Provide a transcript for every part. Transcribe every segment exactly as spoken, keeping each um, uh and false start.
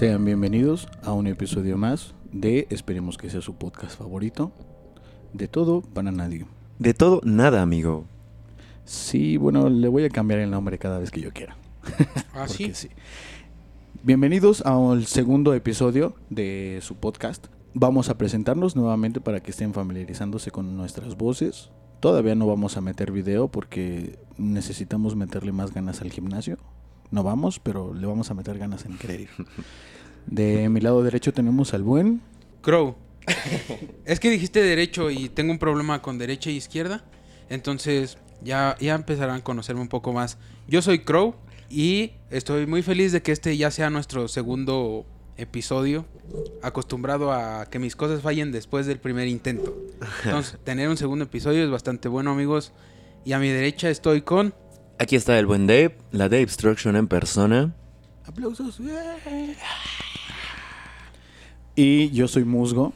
Sean bienvenidos a un episodio más de, esperemos que sea su podcast favorito, De Todo para Nadie. De todo, nada, amigo. Sí, bueno, le voy a cambiar el nombre cada vez que yo quiera. ¿Ah, sí? sí? Bienvenidos al segundo episodio de su podcast. Vamos a presentarnos nuevamente para que estén familiarizándose con nuestras voces. Todavía no vamos a meter video porque necesitamos meterle más ganas al gimnasio. No vamos, pero le vamos a meter ganas en querer ir. De mi lado derecho tenemos al buen... Crow. Es que dijiste derecho y tengo un problema con derecha e izquierda. Entonces ya, ya empezarán a conocerme un poco más. Yo soy Crow y estoy muy feliz de que este ya sea nuestro segundo episodio. Acostumbrado a que mis cosas fallen después del primer intento. Entonces tener un segundo episodio es bastante bueno, amigos. Y a mi derecha estoy con... Aquí está el buen Dave, la Dave Destruction en persona. Aplausos. Y yo soy Musgo,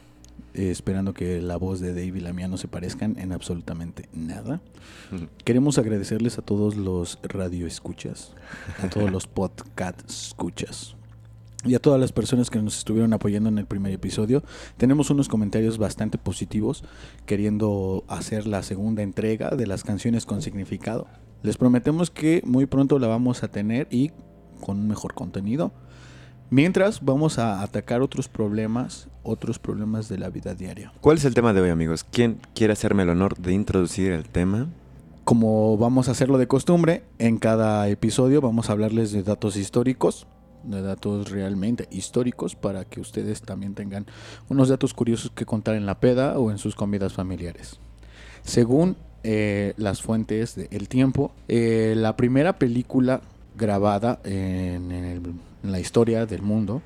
eh, esperando que la voz de Dave y la mía no se parezcan en absolutamente nada. Mm. Queremos agradecerles a todos los radioescuchas, a todos los podcast escuchas y a todas las personas que nos estuvieron apoyando en el primer episodio. Tenemos unos comentarios bastante positivos, queriendo hacer la segunda entrega de las canciones con significado. Les prometemos que muy pronto la vamos a tener y con un mejor contenido. Mientras, vamos a atacar otros problemas, otros problemas de la vida diaria. ¿Cuál es el tema de hoy, amigos? ¿Quién quiere hacerme el honor de introducir el tema? Como vamos a hacerlo de costumbre, en cada episodio vamos a hablarles de datos históricos, de datos realmente históricos, para que ustedes también tengan unos datos curiosos que contar en la peda o en sus comidas familiares. Según... Eh, las fuentes de El Tiempo, eh, la primera película grabada en, en, el, en la historia del mundo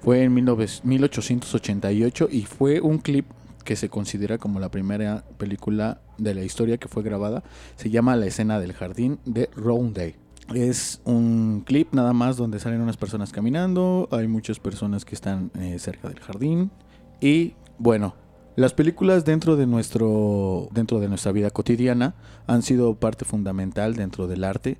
fue en mil ochocientos ochenta y ocho y fue un clip que se considera como la primera película de la historia que fue grabada. Se llama La Escena del Jardín de Rounday. Es un clip nada más donde salen unas personas caminando, hay muchas personas que están eh, cerca del jardín y bueno... Las películas dentro de nuestro dentro de nuestra vida cotidiana han sido parte fundamental dentro del arte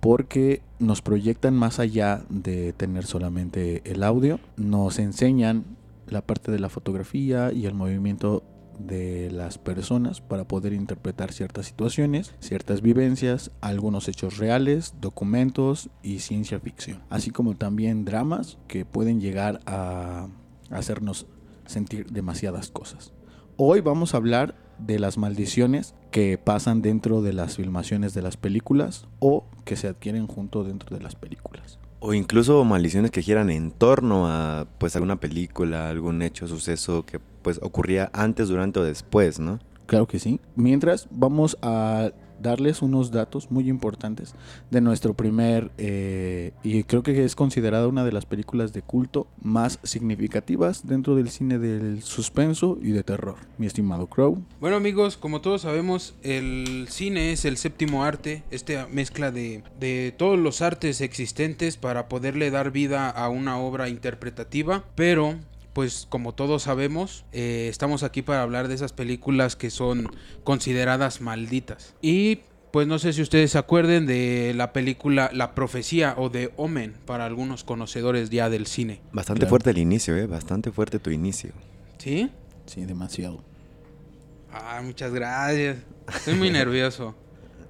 porque nos proyectan más allá de tener solamente el audio, nos enseñan la parte de la fotografía y el movimiento de las personas para poder interpretar ciertas situaciones, ciertas vivencias, algunos hechos reales, documentos y ciencia ficción, así como también dramas que pueden llegar a hacernos sentir demasiadas cosas. Hoy vamos a hablar de las maldiciones que pasan dentro de las filmaciones de las películas o que se adquieren junto dentro de las películas. O incluso maldiciones que giran en torno a pues alguna película, algún hecho, suceso que pues ocurría antes, durante o después, ¿no? Claro que sí. Mientras, vamos a darles unos datos muy importantes de nuestro primer, eh, y creo que es considerada una de las películas de culto más significativas dentro del cine del suspenso y de terror, mi estimado Crow. Bueno, amigos, como todos sabemos, el cine es el séptimo arte, esta mezcla de, de todos los artes existentes para poderle dar vida a una obra interpretativa, pero... Pues como todos sabemos, eh, estamos aquí para hablar de esas películas que son consideradas malditas. Y pues no sé si ustedes se acuerden de la película La Profecía o The Omen, para algunos conocedores ya del cine. Bastante claro. Fuerte el inicio, eh, bastante fuerte tu inicio. ¿Sí? Sí, demasiado. Ah, muchas gracias. Estoy muy nervioso.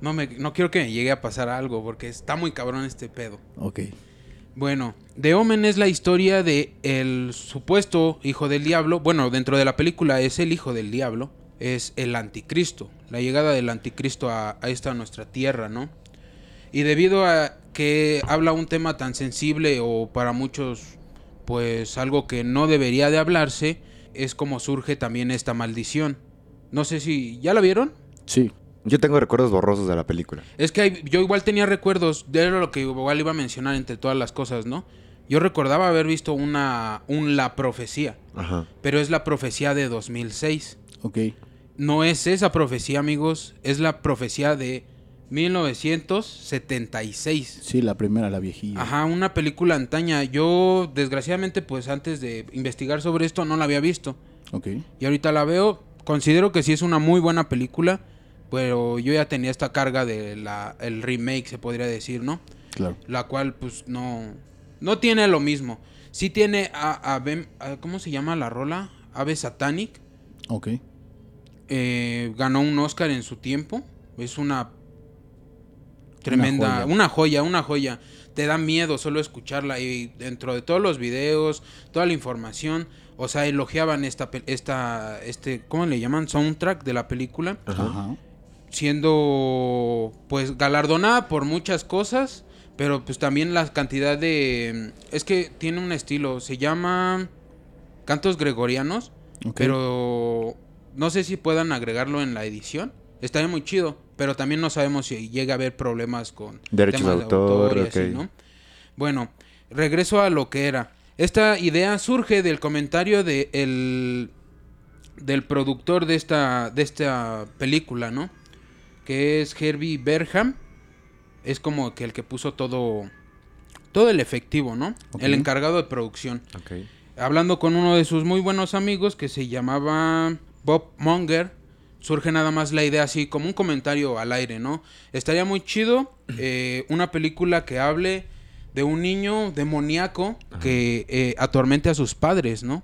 No, me, no quiero que me llegue a pasar algo porque está muy cabrón este pedo. Ok. Bueno, The Omen es la historia de el supuesto hijo del diablo. Bueno, dentro de la película es el hijo del diablo. Es el anticristo. La llegada del anticristo a, a esta nuestra tierra, ¿no? Y debido a que habla un tema tan sensible o para muchos, pues algo que no debería de hablarse, es como surge también esta maldición. No sé si... ¿Ya la vieron? Sí. Yo tengo recuerdos borrosos de la película. Es que hay, yo igual tenía recuerdos, de lo que igual iba a mencionar entre todas las cosas, ¿no? Yo recordaba haber visto una un La Profecía, ajá, pero es La Profecía de dos mil seis. Ok. No es esa profecía, amigos, es La Profecía de mil novecientos setenta y seis. Sí, la primera, la viejilla. Ajá, una película antaña. Yo, desgraciadamente, pues antes de investigar sobre esto, no la había visto. Ok. Y ahorita la veo, considero que sí es una muy buena película. Pero yo ya tenía esta carga de la el remake, se podría decir, ¿no? Claro. La cual, pues, no, no tiene lo mismo. Sí tiene a, a, Ben, a ¿cómo se llama la rola? Ave Satanic. Ok. Eh, ganó un Oscar en su tiempo. Es una tremenda, una joya. una joya, una joya. Te da miedo solo escucharla. Y dentro de todos los videos, toda la información, o sea, elogiaban esta, esta, este, ¿cómo le llaman? Soundtrack de la película. Ajá. Siendo, pues, galardonada por muchas cosas, pero pues también la cantidad de... Es que tiene un estilo, se llama Cantos Gregorianos, okay. Pero no sé si puedan agregarlo en la edición. Estaría muy chido, pero también no sabemos si llega a haber problemas con derechos de autor, de autor y okay. así, ¿no? Bueno, regreso a lo que era. Esta idea surge del comentario de el, del productor de esta, de esta película, ¿no? Que es Herbie Berham. Es como que el que puso todo, todo el efectivo, ¿no? Okay. El encargado de producción. Okay. Hablando con uno de sus muy buenos amigos que se llamaba Bob Munger, surge nada más la idea así, como un comentario al aire, ¿no? Estaría muy chido eh, una película que hable de un niño demoníaco Ajá. que eh, atormente a sus padres, ¿no?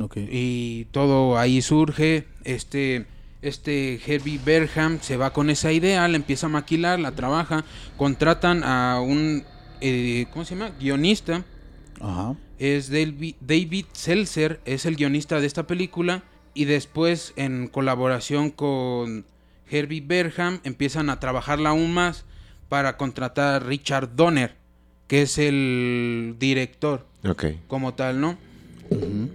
Okay. Y todo ahí surge, este, este Herbie Berham se va con esa idea, la empieza a maquilar, la trabaja, contratan a un, eh, ¿cómo se llama? Guionista. Ajá. Es David, David Seltzer, es el guionista de esta película. Y después, en colaboración con Herbie Berham, empiezan a trabajarla aún más para contratar a Richard Donner, que es el director, okay. como tal, ¿no? Uh-huh.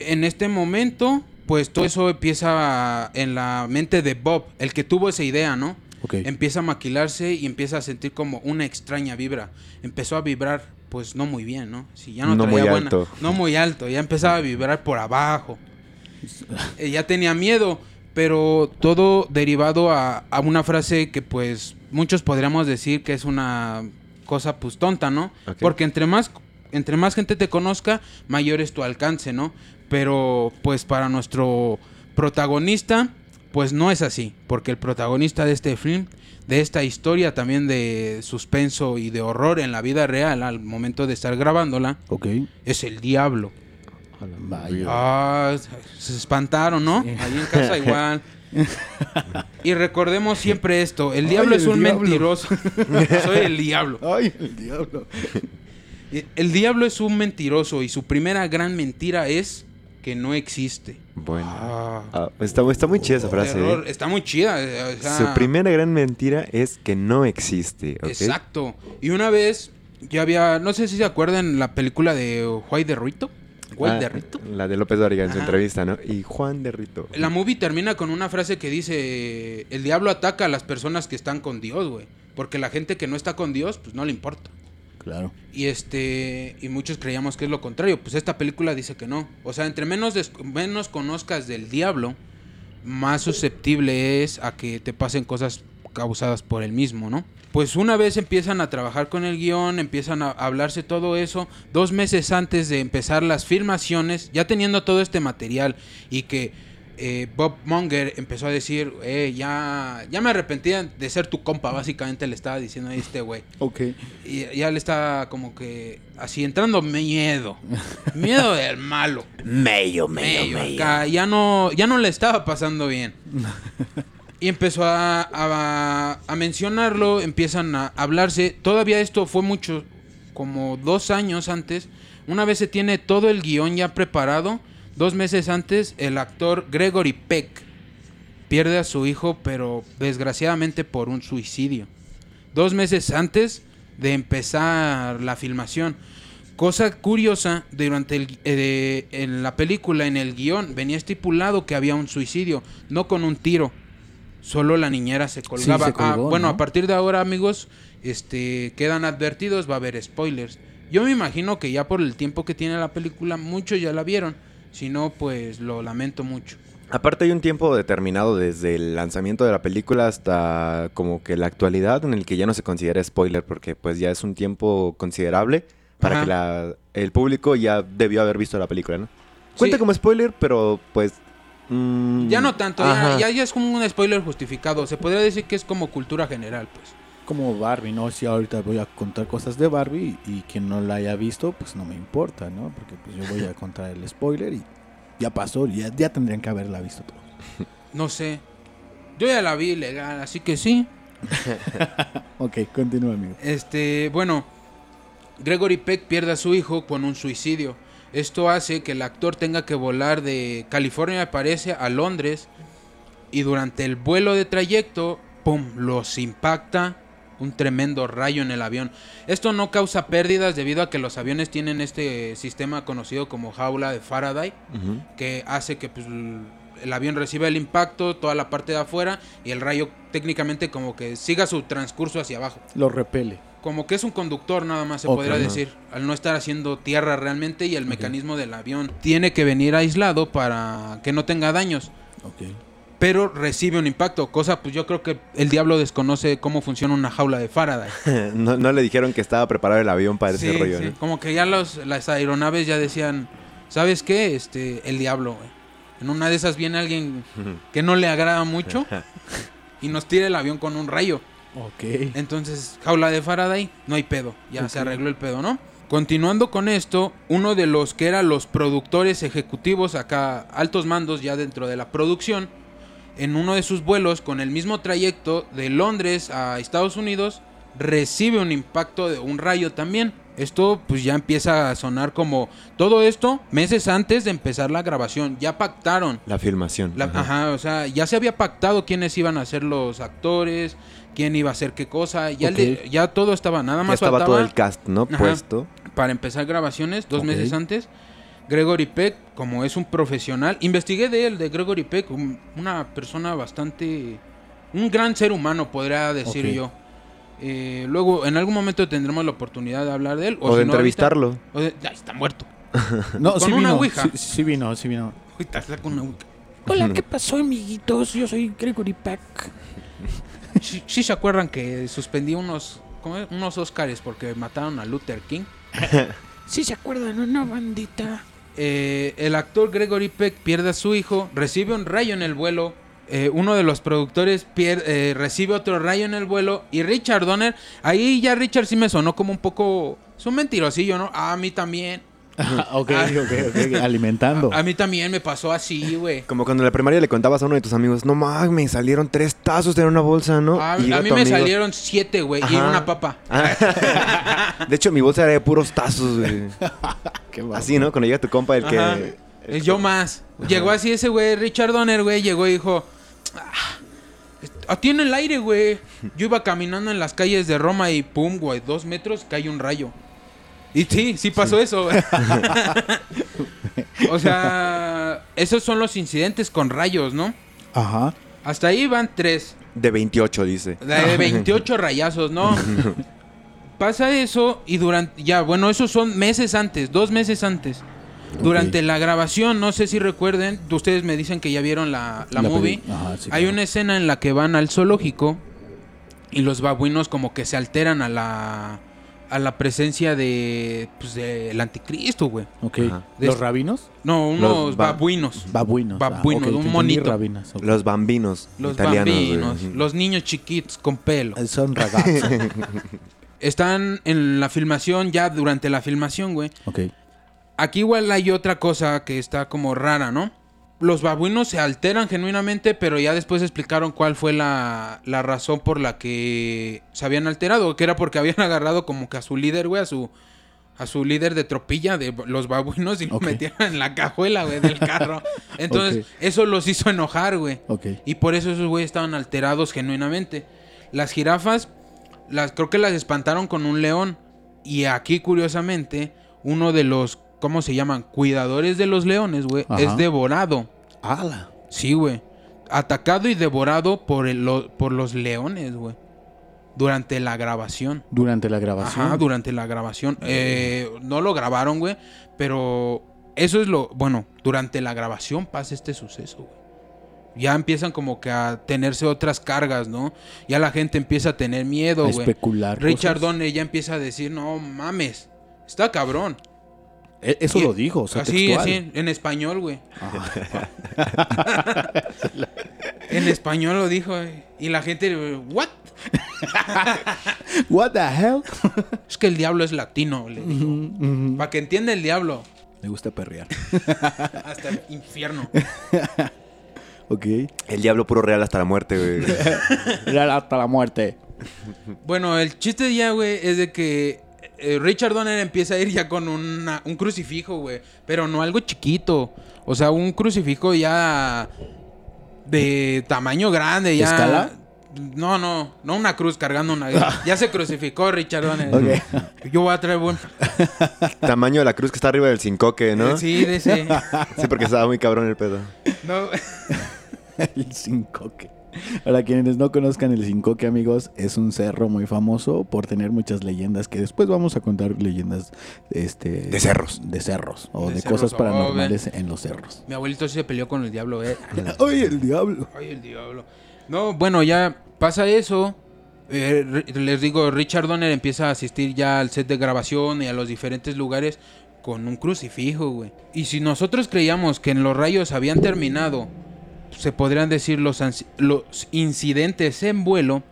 En este momento, pues todo eso empieza a, en la mente de Bob, el que tuvo esa idea, ¿no? Okay. Empieza a maquilarse y empieza a sentir como una extraña vibra. Empezó a vibrar, pues no muy bien, ¿no? Si ya no, no traía muy buena, alto. No muy alto, ya empezaba a vibrar por abajo. Ella tenía miedo, pero todo derivado a, a una frase que pues muchos podríamos decir que es una cosa pues tonta, ¿no? Okay. Porque entre más, entre más gente te conozca, mayor es tu alcance, ¿no? Pero pues para nuestro protagonista, pues no es así, porque el protagonista de este film, de esta historia también de suspenso y de horror en la vida real al momento de estar grabándola, okay. es el diablo. Vaya. Ah, se espantaron, ¿no? Sí. Ahí en casa igual. Y recordemos siempre esto: el diablo Ay, es el un diablo. mentiroso. Soy el diablo. Ay, el diablo. El diablo es un mentiroso y su primera gran mentira es que no existe. Bueno, ah, ah, está, está muy chida esa frase. Terror, eh. Está muy chida. O sea, su primera gran mentira es que no existe. ¿Okay? Exacto. Y una vez ya había, no sé si se acuerdan la película de Juan de Rito. Juan ah, de Rito. La de López Dóriga en Ajá. su entrevista, ¿no? Y Juan de Rito. La movie termina con una frase que dice: el diablo ataca a las personas que están con Dios, güey. Porque la gente que no está con Dios, pues no le importa. Claro. Y este y muchos creíamos que es lo contrario. Pues esta película dice que no. O sea, entre menos, des- menos conozcas del diablo, más susceptible es a que te pasen cosas causadas por él mismo, ¿no? Pues una vez empiezan a trabajar con el guión, empiezan a hablarse todo eso, dos meses antes de empezar las filmaciones, ya teniendo todo este material y que eh, Bob Munger empezó a decir, eh, ya, ya me arrepentía de ser tu compa, básicamente le estaba diciendo a este güey. Ok. Y ya le estaba como que así entrando miedo, miedo del malo. Medio, medio, medio. Acá, ya no, ya no le estaba pasando bien. Y empezó a, a, a mencionarlo, empiezan a hablarse. Todavía esto fue mucho, como dos años antes. Una vez se tiene todo el guión ya preparado, dos meses antes, el actor Gregory Peck pierde a su hijo, pero desgraciadamente por un suicidio. Dos meses antes de empezar la filmación. Cosa curiosa, durante el, eh, de, en la película, en el guión, venía estipulado que había un suicidio, no con un tiro. Solo la niñera se colgaba. Sí, se colgó, ah, ¿no? Bueno, a partir de ahora, amigos, este, quedan advertidos, va a haber spoilers. Yo me imagino que ya por el tiempo que tiene la película, muchos ya la vieron. Si no, pues lo lamento mucho. Aparte hay un tiempo determinado desde el lanzamiento de la película hasta como que la actualidad en el que ya no se considera spoiler porque pues ya es un tiempo considerable para Ajá. que la, el público ya debió haber visto la película, ¿no? Cuenta sí. como spoiler, pero pues... Ya no tanto, ya, ya, ya es como un spoiler justificado. Se podría decir que es como cultura general, pues. como Barbie, ¿no? Si ahorita voy a contar cosas de Barbie y quien no la haya visto, pues no me importa, ¿no? Porque pues yo voy a contar el spoiler y ya pasó, ya, ya tendrían que haberla visto todos. No sé, yo ya la vi legal, así que sí. Ok, continúa, amigo. Este, bueno, Gregory Peck pierde a su hijo con un suicidio. Esto hace que el actor tenga que volar de California, parece, a Londres. Y durante el vuelo de trayecto, pum, los impacta un tremendo rayo en el avión. Esto no causa pérdidas debido a que los aviones tienen este sistema conocido como jaula de Faraday, uh-huh, que hace que pues, el avión reciba el impacto, toda la parte de afuera, y el rayo técnicamente como que siga su transcurso hacia abajo. Lo repele. Como que es un conductor nada más, se okay, podría decir, al no estar haciendo tierra realmente, y el okay, mecanismo del avión tiene que venir aislado para que no tenga daños. Okay. Pero recibe un impacto, cosa pues yo creo que el diablo desconoce cómo funciona una jaula de Faraday. no, no le dijeron que estaba preparado el avión para sí, ese rollo, sí, ¿no? Como que ya los, las aeronaves ya decían, ¿sabes qué? Este, el diablo, güey. En una de esas viene alguien que no le agrada mucho y nos tira el avión con un rayo. Ok. Entonces, jaula de Faraday, no hay pedo. Ya okay, se arregló el pedo, ¿no? Continuando con esto, uno de los que eran los productores ejecutivos acá, altos mandos ya dentro de la producción, en uno de sus vuelos, con el mismo trayecto de Londres a Estados Unidos, recibe un impacto de un rayo también. Esto pues ya empieza a sonar como todo esto meses antes de empezar la grabación. Ya pactaron. La filmación. La, ajá. ajá, o sea, ya se había pactado quiénes iban a ser los actores, quién iba a hacer qué cosa. Ya, okay, el, ya todo estaba, nada más ya estaba faltaba, todo el cast, ¿no? Ajá, puesto. Para empezar grabaciones dos okay, meses antes. Gregory Peck, como es un profesional, investigué de él, de Gregory Peck, un, una persona bastante, un gran ser humano, podría decir okay, yo. Eh, luego, en algún momento tendremos la oportunidad de hablar de él. O, o si de no, entrevistarlo. Ahorita, o de, ya está muerto. No, con sí una vino, ouija. Sí, sí vino, sí vino. Uy, está con una ouija. Hola, ¿qué pasó, amiguitos? Yo soy Gregory Peck. ¿Sí, sí se acuerdan que suspendí unos, unos Óscares porque mataron a Luther King? Sí se acuerdan, una bandita. Eh, el actor Gregory Peck pierde a su hijo, recibe un rayo en el vuelo, eh, uno de los productores pier- eh, recibe otro rayo en el vuelo, y Richard Donner, ahí ya Richard sí me sonó como un poco, es un mentirosillo, ¿no? Ah, a mí también. Ah, okay, ah, okay, okay, alimentando. A, a mí también me pasó así, güey. Como cuando en la primaria le contabas a uno de tus amigos, no mames, me salieron tres tazos de una bolsa, ¿no? A, a mí me amigo... salieron siete, güey, y una papa. Ah. De hecho, mi bolsa era de puros tazos, güey. Así, ¿no? Cuando llega tu compa, el que... Ajá. El, el yo compa. Más. Ajá. Llegó así ese güey, Richard Donner, güey, llegó y dijo... Ah. A ti en el aire, güey. Yo iba caminando en las calles de Roma y pum, güey, dos metros, cae un rayo. Y sí, sí pasó sí. eso. O sea, esos son los incidentes con rayos, ¿no? Ajá. Hasta ahí van tres. De veintiocho, dice. De veintiocho rayazos, ¿no? Pasa eso y durante... Ya, bueno, esos son meses antes, dos meses antes. Durante okay. la grabación, no sé si recuerden, ustedes me dicen que ya vieron la, la, la movie. Ajá, sí, hay claro. una escena en la que van al zoológico y los babuinos como que se alteran a la... a la presencia de pues del anticristo, güey. Okay. De ¿Los rabinos? No, unos ba- babuinos. Babuinos. Babuinos, ah, okay. un monito. Rabinas, okay. Los bambinos. Los bambinos, wey. Los niños chiquitos con pelo. Son ragazzi. Están en la filmación ya durante la filmación, güey. Okay. Aquí igual hay otra cosa que está como rara, ¿no? Los babuinos se alteran genuinamente, pero ya después explicaron cuál fue la, la razón por la que se habían alterado, que era porque habían agarrado como que a su líder, güey, a su a su líder de tropilla de los babuinos y okay. lo metieron en la cajuela, güey, del carro. Entonces, okay. eso los hizo enojar, güey. Okay. Y por eso esos güeyes estaban alterados genuinamente. Las jirafas, las creo que las espantaron con un león. Y aquí, curiosamente, uno de los... ¿Cómo se llaman? Cuidadores de los leones, güey. Es devorado. ¡Hala! Sí, güey. Atacado y devorado por, el, lo, por los leones, güey. Durante la grabación. ¿Durante la grabación? Ajá, durante la grabación. Eh, no lo grabaron, güey. Pero eso es lo... Bueno, durante la grabación pasa este suceso, güey. Ya empiezan como que a tenerse otras cargas, ¿no? Ya la gente empieza a tener miedo, güey. Especular Richard Donner ya empieza a decir, no mames, está cabrón. Eso y, lo dijo, o sea, así, textual. Así, en español, güey. Ah. En español lo dijo, güey. Y la gente, ¿what? What the hell? Es que el diablo es latino, le digo. Uh-huh, uh-huh. Para que entienda el diablo. Me gusta perrear. Hasta el infierno. Ok. El diablo puro real hasta la muerte, güey. Real hasta la muerte. Bueno, el chiste ya, güey, es de que eh, Richard Donner empieza a ir ya con una, un crucifijo, güey. Pero no algo chiquito. O sea, un crucifijo ya de tamaño grande. Ya. ¿Escala? No, no. No una cruz cargando una... Ya se crucificó Richard Donner. Okay. Yo voy a traer un... Tamaño de la cruz que está arriba del cincoque, ¿no? Sí, de ese. Sí, porque estaba muy cabrón el pedo. No. El cincoque. Para quienes no conozcan el cincoque, amigos, es un cerro muy famoso por tener muchas leyendas, que después vamos a contar leyendas este, de cerros. De cerros o de, de cerros, cosas paranormales oh, en los cerros. Mi abuelito sí se peleó con el diablo, eh. ¡Ay, el diablo! ¡Ay, el diablo! No, bueno, ya pasa eso. Eh, les digo, Richard Donner empieza a asistir ya al set de grabación y a los diferentes lugares con un crucifijo, güey. Y si nosotros creíamos que en los rayos habían terminado, se podrían decir, los, ansi- los incidentes en vuelo,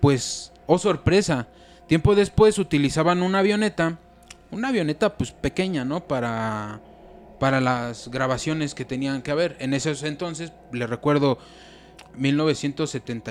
pues, oh sorpresa, tiempo después utilizaban una avioneta, una avioneta pues pequeña, ¿no? Para, para las grabaciones que tenían que haber. En esos entonces, les recuerdo, mil novecientos setenta,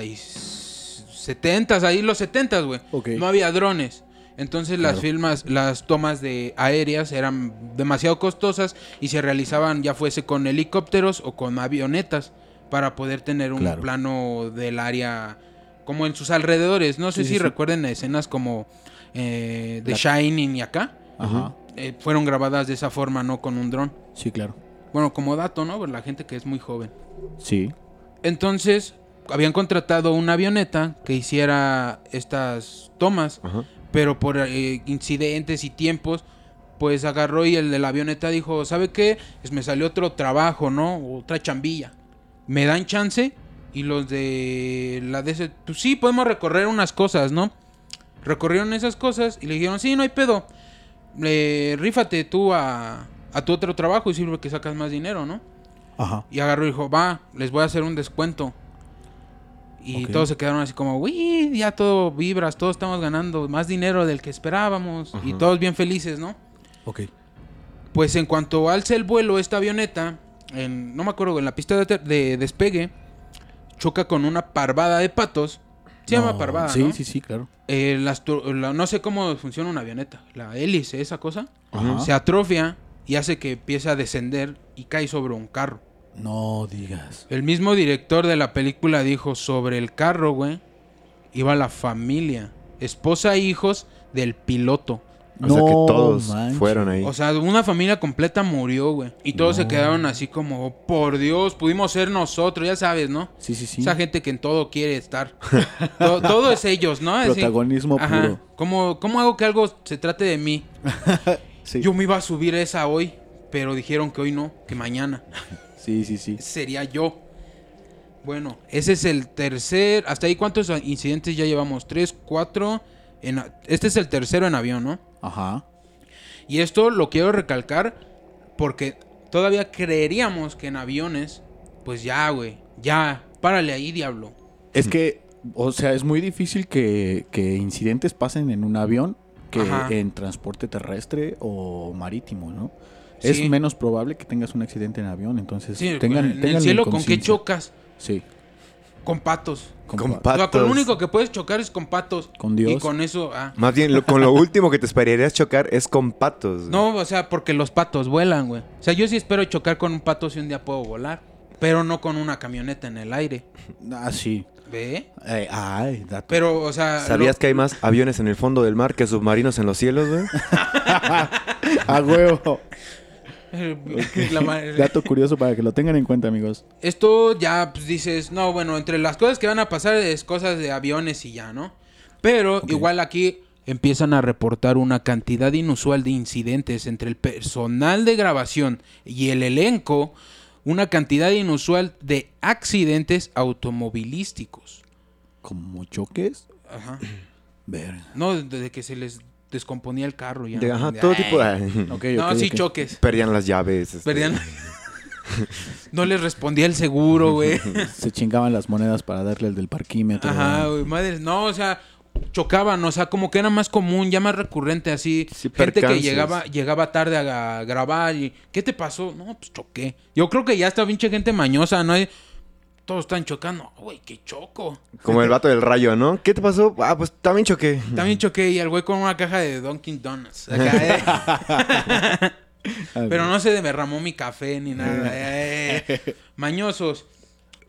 ahí los setentas, güey. Okay. No había drones. Entonces claro. las filmas, las tomas de aéreas eran demasiado costosas y se realizaban ya fuese con helicópteros o con avionetas, para poder tener un claro. plano del área como en sus alrededores. No sé sí, si sí. recuerden escenas como eh, The La... Shining y acá. Ajá. Eh, fueron grabadas de esa forma, no con un dron. Sí, claro. Bueno, como dato, ¿no? Por la gente que es muy joven. Sí. Entonces, habían contratado una avioneta que hiciera estas tomas, ajá, pero por eh, incidentes y tiempos, pues agarró y el de la avioneta dijo, ¿sabe qué? Pues me salió otro trabajo, ¿no? Otra chambilla. ¿Me dan chance? Y los de la D C, pues sí, podemos recorrer unas cosas, ¿no? Recorrieron esas cosas y le dijeron, sí, no hay pedo. Eh, rífate tú a, a tu otro trabajo y sirve que sacas más dinero, ¿no? Ajá. Y agarró y dijo, va, les voy a hacer un descuento. Y okay. todos se quedaron así como, uy, ya todo vibras, todos estamos ganando más dinero del que esperábamos. Ajá. Y todos bien felices, ¿no? Ok. Pues en cuanto alce el vuelo esta avioneta... En, no me acuerdo, en la pista de, ter- de despegue, choca con una parvada de patos. Se no, llama parvada, sí, ¿no? Sí, sí, claro. Eh, las tu- la, no sé cómo funciona una avioneta. La hélice, esa cosa, ajá, se atrofia y hace que empiece a descender y cae sobre un carro. No digas. El mismo director de la película dijo, sobre el carro, güey, iba la familia, esposa e hijos del piloto. O no, sea que todos manche. fueron ahí. O sea, una familia completa murió, güey. Y todos no. se quedaron así como, oh, por Dios, pudimos ser nosotros, ya sabes, ¿no? Sí, sí, sí. Esa gente que en todo quiere estar. todo, todo es ellos, ¿no? Así, protagonismo ajá, puro. ¿Cómo, ¿Cómo hago que algo se trate de mí? Sí. Yo me iba a subir esa hoy, pero dijeron que hoy no, que mañana. Sí, sí, sí. Sería yo. Bueno, ese es el tercer... ¿Hasta ahí cuántos incidentes ya llevamos? Tres, cuatro... En, este es el tercero en avión, ¿no? Ajá. Y esto lo quiero recalcar porque todavía creeríamos que en aviones, pues ya, güey, ya, párale ahí, diablo. Es que, o sea, es muy difícil que, que incidentes pasen en un avión que ajá, en transporte terrestre o marítimo, ¿no? Sí. Es menos probable que tengas un accidente en avión, entonces sí, tengan, en el cielo, ¿con qué chocas? Sí. Con patos. Con, con patos. O sea, lo único que puedes chocar es con patos. Con Dios. Y con eso... Ah. Más bien, lo, con lo último que te esperarías chocar es con patos. Güey. No, o sea, porque los patos vuelan, güey. O sea, yo sí espero chocar con un pato si un día puedo volar. Pero no con una camioneta en el aire. Ah, sí. ¿Ve? Eh, ay, dato. Pero, o sea... ¿Sabías lo... que hay más aviones en el fondo del mar que submarinos en los cielos, güey? ¡A huevo! Okay. Mar... Dato curioso para que lo tengan en cuenta, amigos. Esto ya pues, dices, no, bueno, entre las cosas que van a pasar es cosas de aviones y ya, ¿no? Pero okay, igual aquí empiezan a reportar una cantidad inusual de incidentes entre el personal de grabación y el elenco, una cantidad inusual de accidentes automovilísticos. ¿Como choques? Ajá. Verga. No, desde que se les... descomponía el carro ya. De, ajá, todo tipo de... Okay, okay, no, sí, okay. choques. Perdían las llaves. Este. Perdían... No les respondía el seguro, güey. Se chingaban las monedas para darle el del parquímetro. Ajá, güey, madre. No, o sea, chocaban, o sea, como que era más común, ya más recurrente así. Sí, gente que llegaba llegaba tarde a, a grabar y... ¿Qué te pasó? No, pues choqué. Yo creo que ya está pinche gente mañosa, ¿no? Todos están chocando. Güey, qué choco. Como el vato del rayo, ¿no? ¿Qué te pasó? Ah, pues también choqué. También choqué y el güey con una caja de Dunkin' Donuts. Acá, ¿eh? Pero no se derramó mi café ni nada. Eh. Mañosos.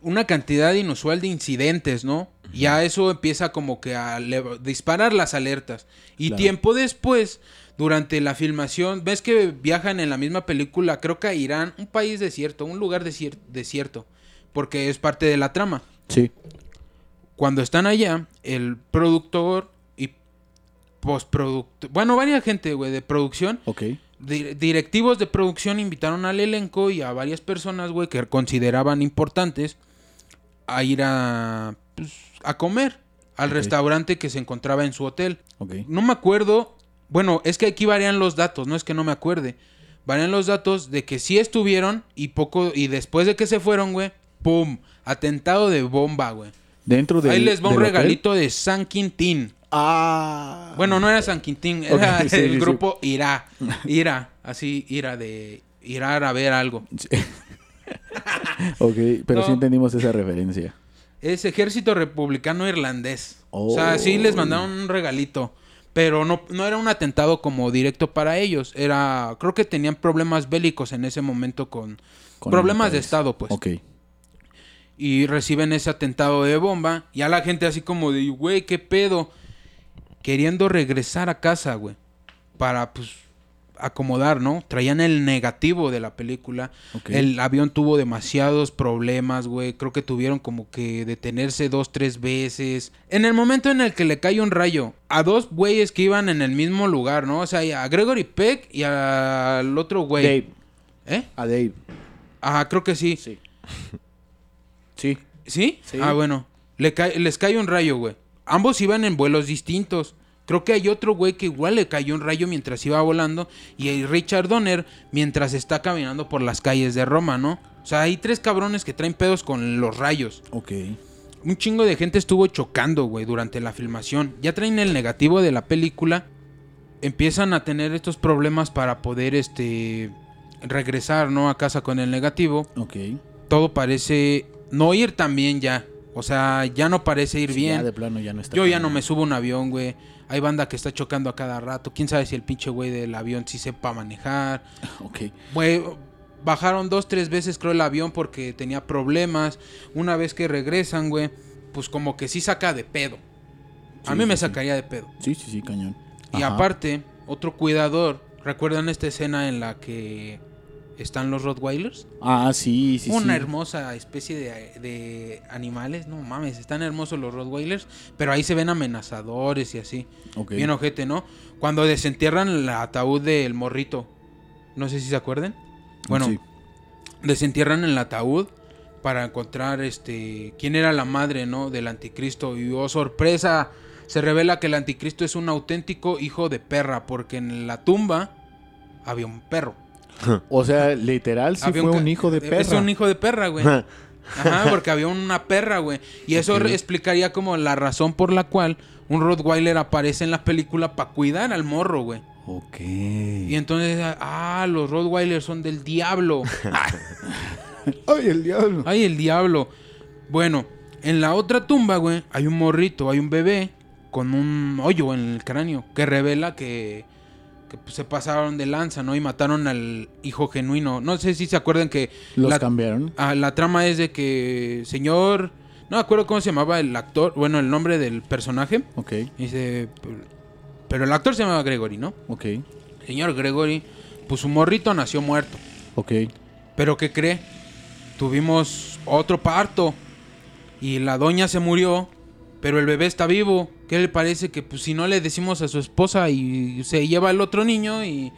Una cantidad inusual de incidentes, ¿no? Uh-huh. Ya eso empieza como que a le- disparar las alertas. Y claro. Tiempo después, durante la filmación, ves que viajan en la misma película, creo que a Irán, un país desierto, un lugar desier- desierto, porque es parte de la trama. Sí. Cuando están allá, el productor y postproductor... Bueno, varias gente, güey, de producción. Ok. Di- directivos de producción invitaron al elenco y a varias personas, güey, que consideraban importantes a ir a, pues, a comer al okay. restaurante que se encontraba en su hotel. Okay. No me acuerdo... Bueno, es que aquí varían los datos, no es que no me acuerde. Varían los datos de que sí estuvieron y poco... Y después de que se fueron, güey, ¡pum! Atentado de bomba, güey. Dentro de... Ahí les va un regalito hotel de San Quintín. Ah. Bueno, no era San Quintín, era okay, sí, el sí, grupo sí. Irá. Irá, así, Irá de... Irá a ver algo. Sí. Ok, pero no. Sí entendimos esa referencia. Es Ejército Republicano Irlandés. Oh. O sea, sí les mandaron un regalito. Pero no, no era un atentado como directo para ellos. Era... Creo que tenían problemas bélicos en ese momento con... con problemas de estado, pues. Ok. Y reciben ese atentado de bomba. Y a la gente así como de... Güey, ¿qué pedo? Queriendo regresar a casa, güey. Para, pues... acomodar, ¿no? Traían el negativo de la película. Okay. El avión tuvo demasiados problemas, güey. Creo que tuvieron como que detenerse dos, tres veces. En el momento en el que le cae un rayo a dos güeyes que iban en el mismo lugar, ¿no? O sea, a Gregory Peck y al otro güey. Dave. ¿Eh? A Dave. Ajá, creo que sí. Sí. Sí. ¿Sí? Sí. Ah, bueno. Le ca- les cae un rayo, güey. Ambos iban en vuelos distintos. Creo que hay otro güey que igual le cayó un rayo mientras iba volando. Y el Richard Donner mientras está caminando por las calles de Roma, ¿no? O sea, hay tres cabrones que traen pedos con los rayos. Ok. Un chingo de gente estuvo chocando, güey, durante la filmación. Ya traen el negativo de la película. Empiezan a tener estos problemas para poder, este... regresar, ¿no? A casa con el negativo. Ok. Todo parece no ir tan bien ya. O sea, ya no parece ir sí, bien. Ya de plano ya no está. Yo ya no me subo a un avión, güey. Hay banda que está chocando a cada rato. Quién sabe si el pinche güey del avión sí sepa manejar. Ok. Güey, bajaron dos, tres veces, creo, el avión porque tenía problemas. Una vez que regresan, güey, pues como que sí saca de pedo. Sí, a mí sí, me sacaría sí. de pedo. Sí, sí, sí, cañón. Y ajá. Aparte, otro cuidador. ¿Recuerdan esta escena en la que están los Rottweilers? Ah, sí, sí, Una sí. hermosa especie de, de animales. No mames, están hermosos los Rottweilers. Pero ahí se ven amenazadores y así. Okay. Bien ojete, ¿no? Cuando desentierran el ataúd del morrito. No sé si se acuerdan. Bueno, sí. Desentierran el ataúd para encontrar este quién era la madre, ¿no? Del anticristo. Y oh, sorpresa, se revela que el anticristo es un auténtico hijo de perra. Porque en la tumba había un perro. O sea, literal, sí había fue un, ca- un hijo de perra. Es un hijo de perra, güey. Ajá, porque había una perra, güey. Y eso okay. re- explicaría como la razón por la cual un Rottweiler aparece en la película para cuidar al morro, güey. Ok. Y entonces, ah, los Rottweilers son del diablo. Ay, el diablo. Ay, el diablo. Bueno, en la otra tumba, güey, hay un morrito, hay un bebé con un hoyo en el cráneo que revela que... que se pasaron de lanza, ¿no? Y mataron al hijo genuino. No sé si se acuerdan que... Los la, cambiaron. Ah, la trama es de que... Señor... No me acuerdo cómo se llamaba el actor. Bueno, el nombre del personaje. Ok. Dice... Pero el actor se llamaba Gregory, ¿no? Ok. Señor Gregory... Pues su morrito nació muerto. Ok. ¿Pero qué cree? Tuvimos otro parto. Y la doña se murió... Pero el bebé está vivo. ¿Qué le parece? Que pues si no le decimos a su esposa y se lleva el otro niño y,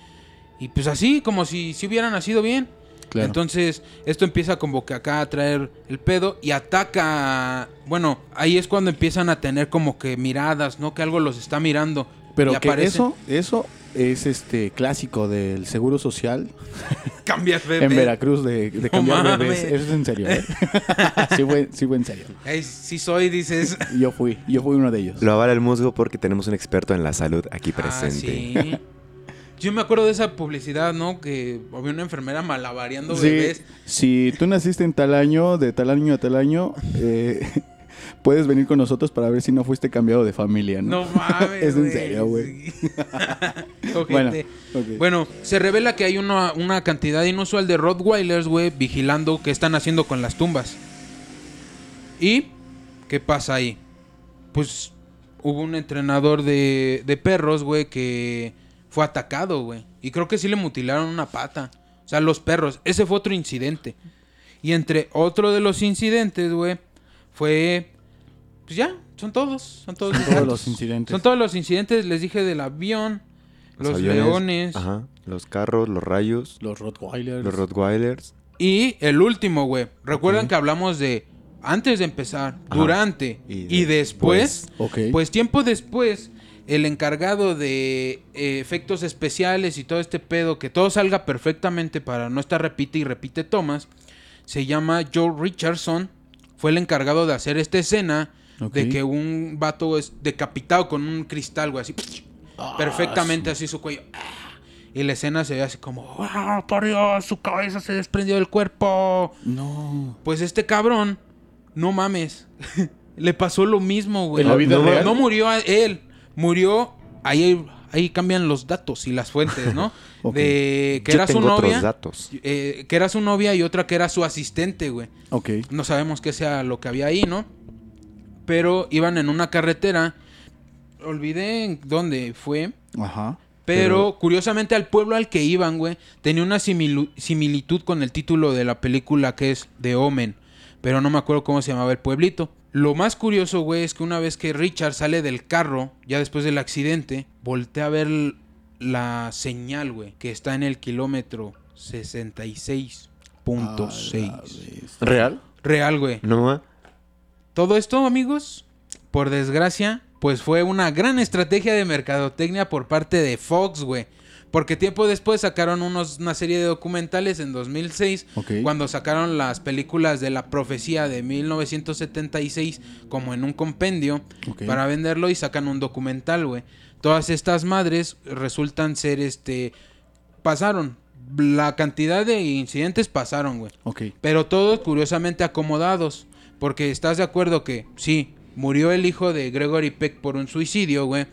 y pues así, como si, si hubiera nacido bien. Claro. Entonces, esto empieza como que acá a traer el pedo y ataca. Bueno, ahí es cuando empiezan a tener como que miradas, ¿no? Que algo los está mirando. Pero que aparecen. eso, eso es este clásico del Seguro Social. Cambiar bebé. En Veracruz de, de cambiar no bebés. Eso es en serio, ¿eh? Sí, fue, sí fue en serio. Hey, sí soy, dices. Yo fui, yo fui uno de ellos. Lo avala el musgo porque tenemos un experto en la salud aquí presente. Ah, sí. Yo me acuerdo de esa publicidad, ¿no? Que había una enfermera malabareando sí, bebés. Si tú naciste en tal año, de tal año a tal año, eh, puedes venir con nosotros para ver si no fuiste cambiado de familia, ¿no? No mames, es en serio, güey. Sí. Bueno, okay. Bueno, se revela que hay una, una cantidad inusual de Rottweilers, güey, vigilando qué están haciendo con las tumbas. ¿Y qué pasa ahí? Pues hubo un entrenador de, de perros, güey, que fue atacado, güey. Y creo que sí le mutilaron una pata. O sea, los perros. Ese fue otro incidente. Y entre otro de los incidentes, güey, fue... Pues ya, son todos. Son todos, son todos los incidentes. Son todos los incidentes. Les dije del avión, los, los aviones, leones. Ajá. Los carros, los rayos. Los Rottweilers. Los Rottweilers. Y el último, güey. Recuerdan okay. que hablamos de antes de empezar, ajá, durante y, de, y después. Pues, okay. pues tiempo después, el encargado de eh, efectos especiales y todo este pedo, que todo salga perfectamente para no estar repite y repite tomas, se llama Joe Richardson. Fue el encargado de hacer esta escena okay. de que un vato es decapitado con un cristal, güey, así. Ah, perfectamente sí. así su cuello. Ah, y la escena se ve así como, ¡ah, por Dios! Su cabeza se desprendió del cuerpo. No. Pues este cabrón, no mames, le pasó lo mismo, güey. ¿En la vida no, real? No murió a él. Murió, ahí, ahí cambian los datos y las fuentes, ¿no? Okay. De que yo era su novia, datos. Eh, que era su novia y otra que era su asistente, güey. Okay. No sabemos qué sea lo que había ahí, ¿no? Pero iban en una carretera, olvidé dónde fue. Ajá. Pero, pero... curiosamente al pueblo al que iban, güey, tenía una simil- similitud con el título de la película que es The Omen, pero no me acuerdo cómo se llamaba el pueblito. Lo más curioso, güey, es que una vez que Richard sale del carro, ya después del accidente, voltea a ver la señal, güey, que está en el kilómetro sesenta y seis punto seis. ¿Real? Real, güey. No, ¿eh? Todo esto, amigos, por desgracia, pues fue una gran estrategia de mercadotecnia por parte de Fox, güey. Porque tiempo después sacaron unos, una serie de documentales en dos mil seis, okay. cuando sacaron las películas de La Profecía de mil novecientos setenta y seis como en un compendio okay. para venderlo y sacan un documental, güey. Todas estas madres resultan ser, este, pasaron. La cantidad de incidentes pasaron, güey. Okay. Pero todos curiosamente acomodados, porque estás de acuerdo que sí, murió el hijo de Gregory Peck por un suicidio, güey.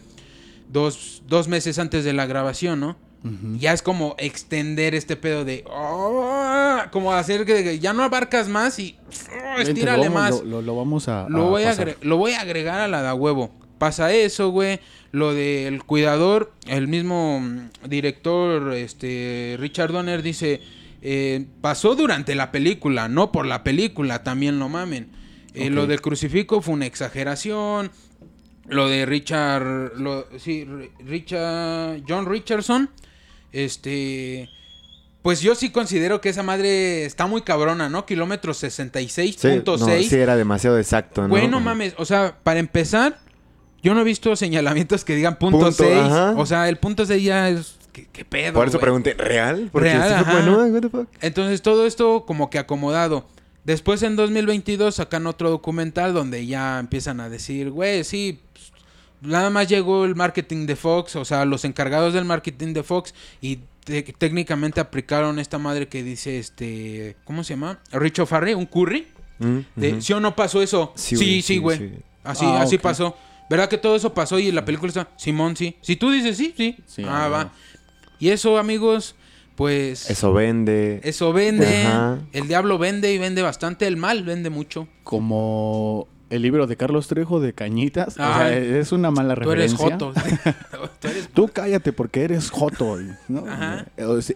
Dos, dos meses antes de la grabación, ¿no? Uh-huh. Ya es como extender este pedo de... Oh, como hacer que ya no abarcas más y... Oh, estírale lo vamos, más. Lo, lo, lo vamos a... Lo, a voy agre- lo voy a agregar a la da huevo. Pasa eso, güey. Lo del cuidador. El mismo director, este... Richard Donner dice... Eh, pasó durante la película, no por la película. También lo mamen. Eh, okay. Lo del crucifijo fue una exageración... Lo de Richard... Lo, sí, Richard... John Richardson. Este... Pues yo sí considero que esa madre está muy cabrona, ¿no? Kilómetro sesenta y seis punto seis. Sí, no, sí, era demasiado exacto, ¿no? Bueno, mames. O sea, para empezar, yo no he visto señalamientos que digan punto, punto seis. Ajá. O sea, el punto seis ya es... ¿Qué, qué pedo, por eso wey? Pregunté, ¿real? Porque real, sí, bueno, what the fuck. Entonces, todo esto como que acomodado. Después, en dos mil veintidós, sacan otro documental donde ya empiezan a decir... Güey, sí... Nada más llegó el marketing de Fox, o sea, los encargados del marketing de Fox y te- técnicamente aplicaron esta madre que dice, este, ¿cómo se llama? Richo Farrell, un curry. Mm, de, uh-huh. ¿Sí o no pasó eso? Sí, sí, sí, güey. Sí, sí. Así, ah, así okay. pasó. ¿Verdad que todo eso pasó y la película está, Simón, sí? Si tú dices sí, sí. sí ah, no. va. Y eso, amigos, pues... Eso vende. Eso vende. Ajá. El diablo vende y vende bastante. El mal vende mucho. Como... El libro de Carlos Trejo de Cañitas. O sea, es una mala tú referencia. Eres joto, ¿sí? Tú eres joto. Tú cállate porque eres joto, ¿no? Ajá.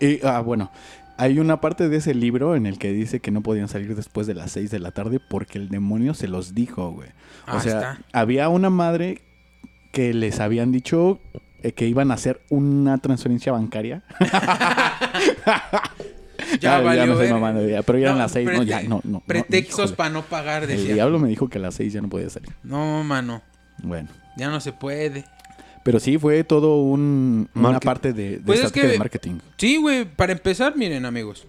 Y, ah, bueno. Hay una parte de ese libro en el que dice que no podían salir después de las seis de la tarde porque el demonio se los dijo, güey. O ah, sea, está. Había una madre que les habían dicho que iban a hacer una transferencia bancaria. Ya, ya valió, ya no sé, mamá, ya, pero ya no, eran las seis, prete- no, ya, no, no. Pretextos no, para no pagar, decía. El diablo me dijo que a las seis ya no podía salir. No, mano. Bueno. Ya no se puede. Pero sí, fue todo un, una parte de, de pues estrategia es que, de marketing. Sí, güey. Para empezar, miren, amigos.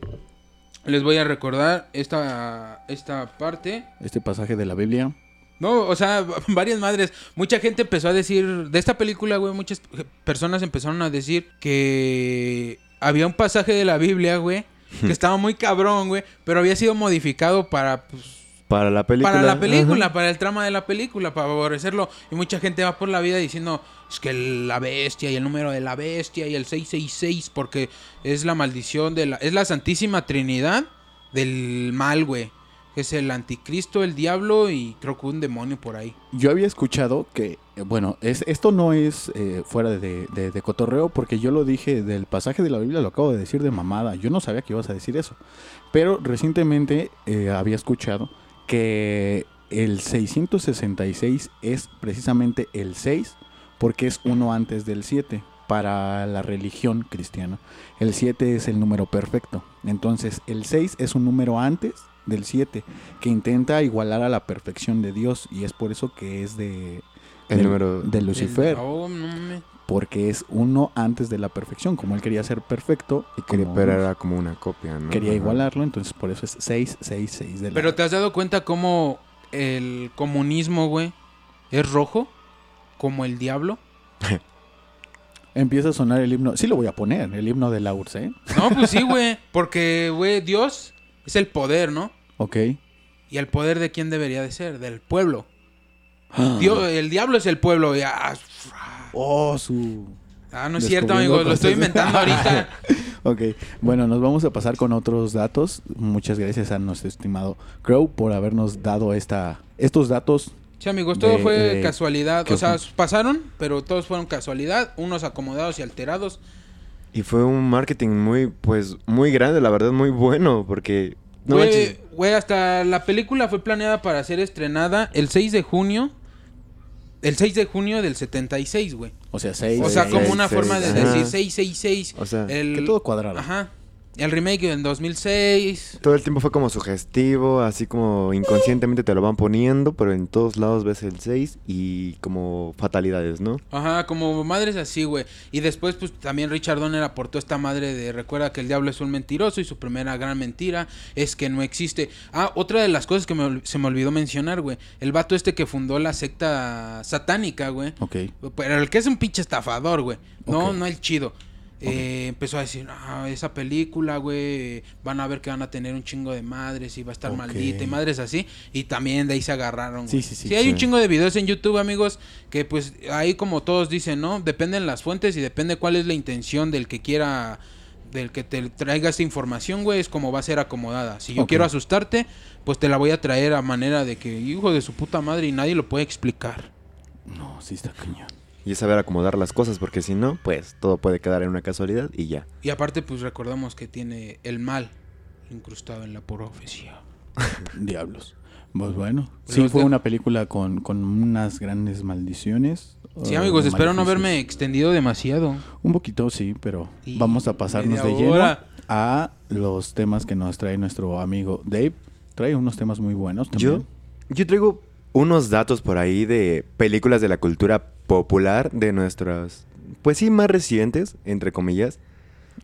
Les voy a recordar esta, esta parte. Este pasaje de la Biblia. No, o sea, varias madres. Mucha gente empezó a decir... De esta película, güey, muchas personas empezaron a decir que... Había un pasaje de la Biblia, güey, que estaba muy cabrón, güey, pero había sido modificado para... Pues, para la película. Para la película, ajá. Para el trama de la película, para favorecerlo. Y mucha gente va por la vida diciendo, es que la bestia y el número de la bestia y el seis seis seis, porque es la maldición de la... Es la Santísima Trinidad del mal, güey. Es el anticristo, el diablo y creo que un demonio por ahí. Yo había escuchado que, bueno, es, esto no es eh, fuera de, de, de cotorreo, porque yo lo dije del pasaje de la Biblia, lo acabo de decir de mamada. Yo no sabía que ibas a decir eso. Pero recientemente eh, había escuchado que el seiscientos sesenta y seis es precisamente el seis, porque es uno antes del siete. Para la religión cristiana, el siete es el número perfecto. Entonces, el seis es un número antes del siete, que intenta igualar a la perfección de Dios, y es por eso que es de, el de, número de Lucifer. El, oh, no me... Porque es uno antes de la perfección. Como él quería ser perfecto, y como, pero era como una copia, ¿no? Quería, ajá, igualarlo, entonces por eso es seis seis seis de la... Pero ¿te has dado cuenta cómo el comunismo, güey, es rojo? Como el diablo. Empieza a sonar el himno. Sí lo voy a poner, el himno de la U R S S, ¿eh? No, pues sí, güey. Porque, güey, Dios es el poder, ¿no? Ok. ¿Y el poder de quién debería de ser? Del pueblo. Ah. Dios, el diablo es el pueblo. Oh, su... Ah, no es cierto, amigos. Cosas. Lo estoy inventando ahorita. Ok. Bueno, nos vamos a pasar con otros datos. Muchas gracias a nuestro estimado Crow por habernos dado esta estos datos. Sí, amigos, todo de, fue de, casualidad. O sea, pasaron, pero todos fueron casualidad. Unos acomodados y alterados. Y fue un marketing muy, pues, muy grande, la verdad, muy bueno, porque... No güey, güey, hasta la película fue planeada para ser estrenada el seis de junio. El seis de junio del setenta y seis, güey. O sea, seis. O sea, seis, como seis, una seis, forma seis, de ajá. decir seis seis seis. O sea, el, que todo cuadrado. Ajá. El remake en dos mil seis. Todo el tiempo fue como sugestivo, así como inconscientemente te lo van poniendo, pero en todos lados ves el seis y como fatalidades, ¿no? Ajá, como madres así, güey. Y después, pues, también Richard Donner aportó esta madre de recuerda que el diablo es un mentiroso y su primera gran mentira es que no existe. Ah, otra de las cosas que me, se me olvidó mencionar, güey. El vato este que fundó la secta satánica, güey. Ok. Pero el que es un pinche estafador, güey. No, okay. no el chido. Eh, okay. Empezó a decir, ah, esa película, güey, van a ver que van a tener un chingo de madres y va a estar okay. maldita y madres así. Y también de ahí se agarraron. Sí, sí, sí, sí, hay sí. un chingo de videos en YouTube, amigos, que pues ahí como todos dicen, ¿no? Dependen las fuentes y depende cuál es la intención del que quiera, del que te traiga esta información, güey, es como va a ser acomodada. Si yo okay. quiero asustarte, pues te la voy a traer a manera de que, hijo de su puta madre, y nadie lo puede explicar. No, sí está cañón. Y es saber acomodar las cosas, porque si no, pues todo puede quedar en una casualidad y ya. Y aparte, pues recordamos que tiene el mal incrustado en la profecía. Diablos. Pues bueno, pues sí fue de... una película con, con unas grandes maldiciones. Sí, amigos, espero no haberme extendido demasiado. Un poquito, sí, pero sí, vamos a pasarnos de lleno a los temas que nos trae nuestro amigo Dave. Trae unos temas muy buenos también. Yo, yo traigo unos datos por ahí de películas de la cultura popular de nuestras, pues sí, más recientes, entre comillas.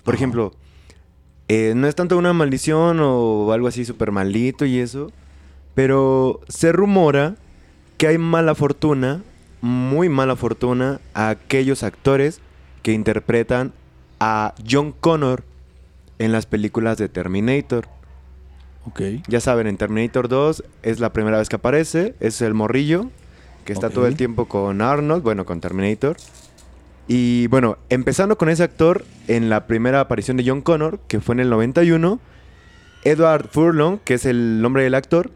Por oh. ejemplo, eh, no es tanto una maldición o algo así súper malito y eso, pero se rumora que hay mala fortuna, muy mala fortuna, a aquellos actores que interpretan a John Connor en las películas de Terminator. Okay. Ya saben, en Terminator dos es la primera vez que aparece, es el morrillo que está okay. todo el tiempo con Arnold, bueno, con Terminator. Y bueno, empezando con ese actor, en la primera aparición de John Connor, que fue en el noventa y uno, Edward Furlong, que es el nombre del actor,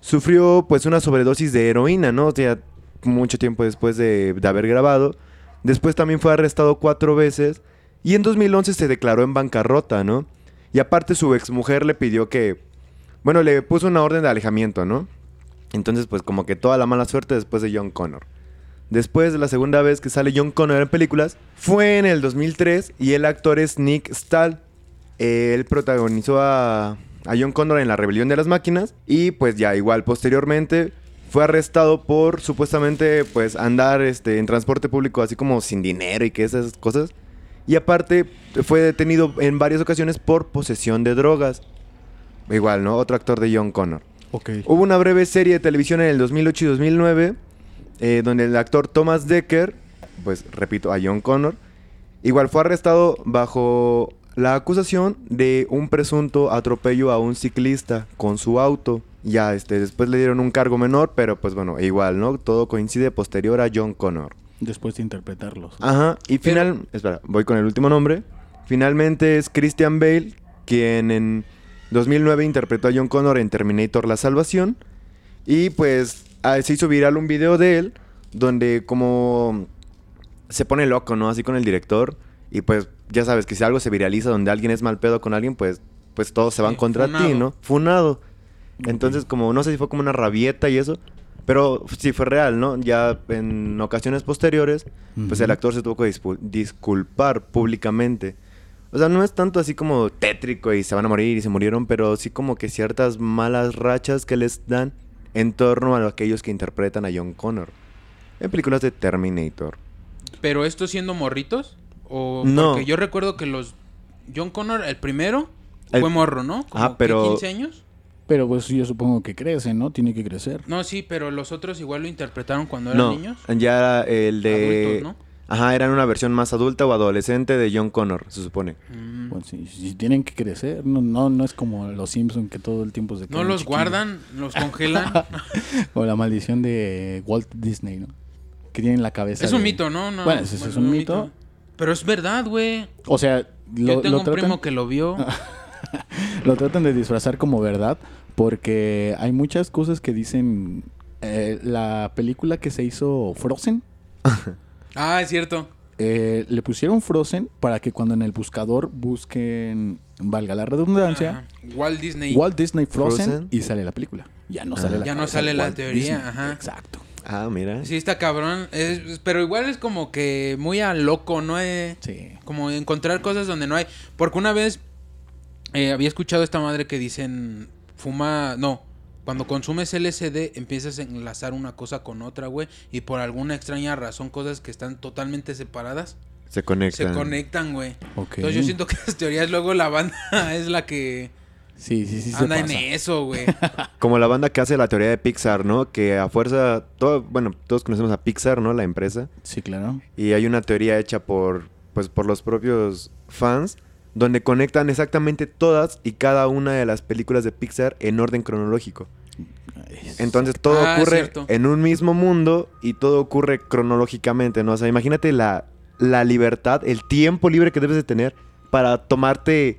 sufrió pues una sobredosis de heroína, ¿no? O sea, mucho tiempo después de, de haber grabado. Después también fue arrestado cuatro veces y en dos mil once se declaró en bancarrota, ¿no? Y aparte su exmujer le pidió que... Bueno, le puso una orden de alejamiento, ¿no? Entonces, pues como que toda la mala suerte después de John Connor. Después de la segunda vez que sale John Connor en películas, fue en el dos mil tres y el actor es Nick Stahl. Él protagonizó a, a John Connor en La Rebelión de las Máquinas y pues ya igual posteriormente fue arrestado por supuestamente pues andar este, en transporte público así como sin dinero y que esas cosas. Y aparte fue detenido en varias ocasiones por posesión de drogas. Igual, ¿no? Otro actor de John Connor. Okay. Hubo una breve serie de televisión en el dos mil ocho y dos mil nueve eh, donde el actor Thomas Dekker, pues repito, a John Connor, igual fue arrestado bajo la acusación de un presunto atropello a un ciclista con su auto. Ya este, después le dieron un cargo menor, pero pues bueno, igual, ¿no? Todo coincide posterior a John Connor. Después de interpretarlos. Ajá, y final... Pero... Espera, voy con el último nombre. Finalmente es Christian Bale, quien en dos mil nueve interpretó a John Connor en Terminator La Salvación. Y pues se hizo viral un video de él donde como se pone loco, ¿no? Así con el director. Y pues ya sabes que si algo se viraliza donde alguien es mal pedo con alguien, pues, pues todos se van eh, contra funado. ti, ¿no? Funado. Entonces, como no sé si fue como una rabieta y eso, pero sí fue real, ¿no? Ya en ocasiones posteriores, uh-huh. pues el actor se tuvo que dispu- disculpar públicamente. O sea, no es tanto así como tétrico y se van a morir y se murieron, pero sí como que ciertas malas rachas que les dan en torno a aquellos que interpretan a John Connor en películas de Terminator. ¿Pero esto siendo morritos? ¿O no? Porque yo recuerdo que los... John Connor, el primero, el... fue morro, ¿no? Como ah, pero... quince años. Pero pues yo supongo que crece, ¿no? Tiene que crecer. No, sí, pero los otros igual lo interpretaron cuando eran no, niños. No, ya el de... Adultos, ¿no? Ajá, eran una versión más adulta o adolescente de John Connor, se supone. Mm. Bueno, sí, sí, tienen que crecer. No, no, no es como los Simpson que todo el tiempo se quedan. No los chiquitos. Guardan, los congelan. O la maldición de Walt Disney, ¿no? Que tienen la cabeza. Es de... un mito, ¿no? no bueno, es, bueno, es un, un mito. mito. Pero es verdad, güey. O sea, lo, yo tengo lo un tratan... primo que lo vio. Lo tratan de disfrazar como verdad porque hay muchas cosas que dicen eh, la película que se hizo Frozen. Ah, es cierto. Eh, le pusieron Frozen para que cuando en el buscador busquen, valga la redundancia, ajá. Walt Disney Walt Disney Frozen, Frozen y sale la película. Ya no ajá. sale la Ya no sale la Walt teoría, Disney. Ajá. Exacto. Ah, mira. Sí, está cabrón. Es, pero igual es como que muy a loco, ¿no? Eh, sí. Como encontrar cosas donde no hay. Porque una vez eh, había escuchado esta madre que dicen... Fuma... No. Cuando consumes L S D empiezas a enlazar una cosa con otra, güey. Y por alguna extraña razón cosas que están totalmente separadas... Se conectan. Se conectan, güey. Okay. Entonces yo siento que las teorías luego la banda es la que... Sí, sí, sí. Anda se pasa. En eso, güey. Como la banda que hace la teoría de Pixar, ¿no? Que a fuerza... Todo, bueno, todos conocemos a Pixar, ¿no? La empresa. Sí, claro. Y hay una teoría hecha por... Pues por los propios fans... Donde conectan exactamente todas y cada una de las películas de Pixar en orden cronológico. Entonces todo ah, ocurre cierto. En un mismo mundo y todo ocurre cronológicamente, ¿no? O sea, imagínate la, la libertad, el tiempo libre que debes de tener para tomarte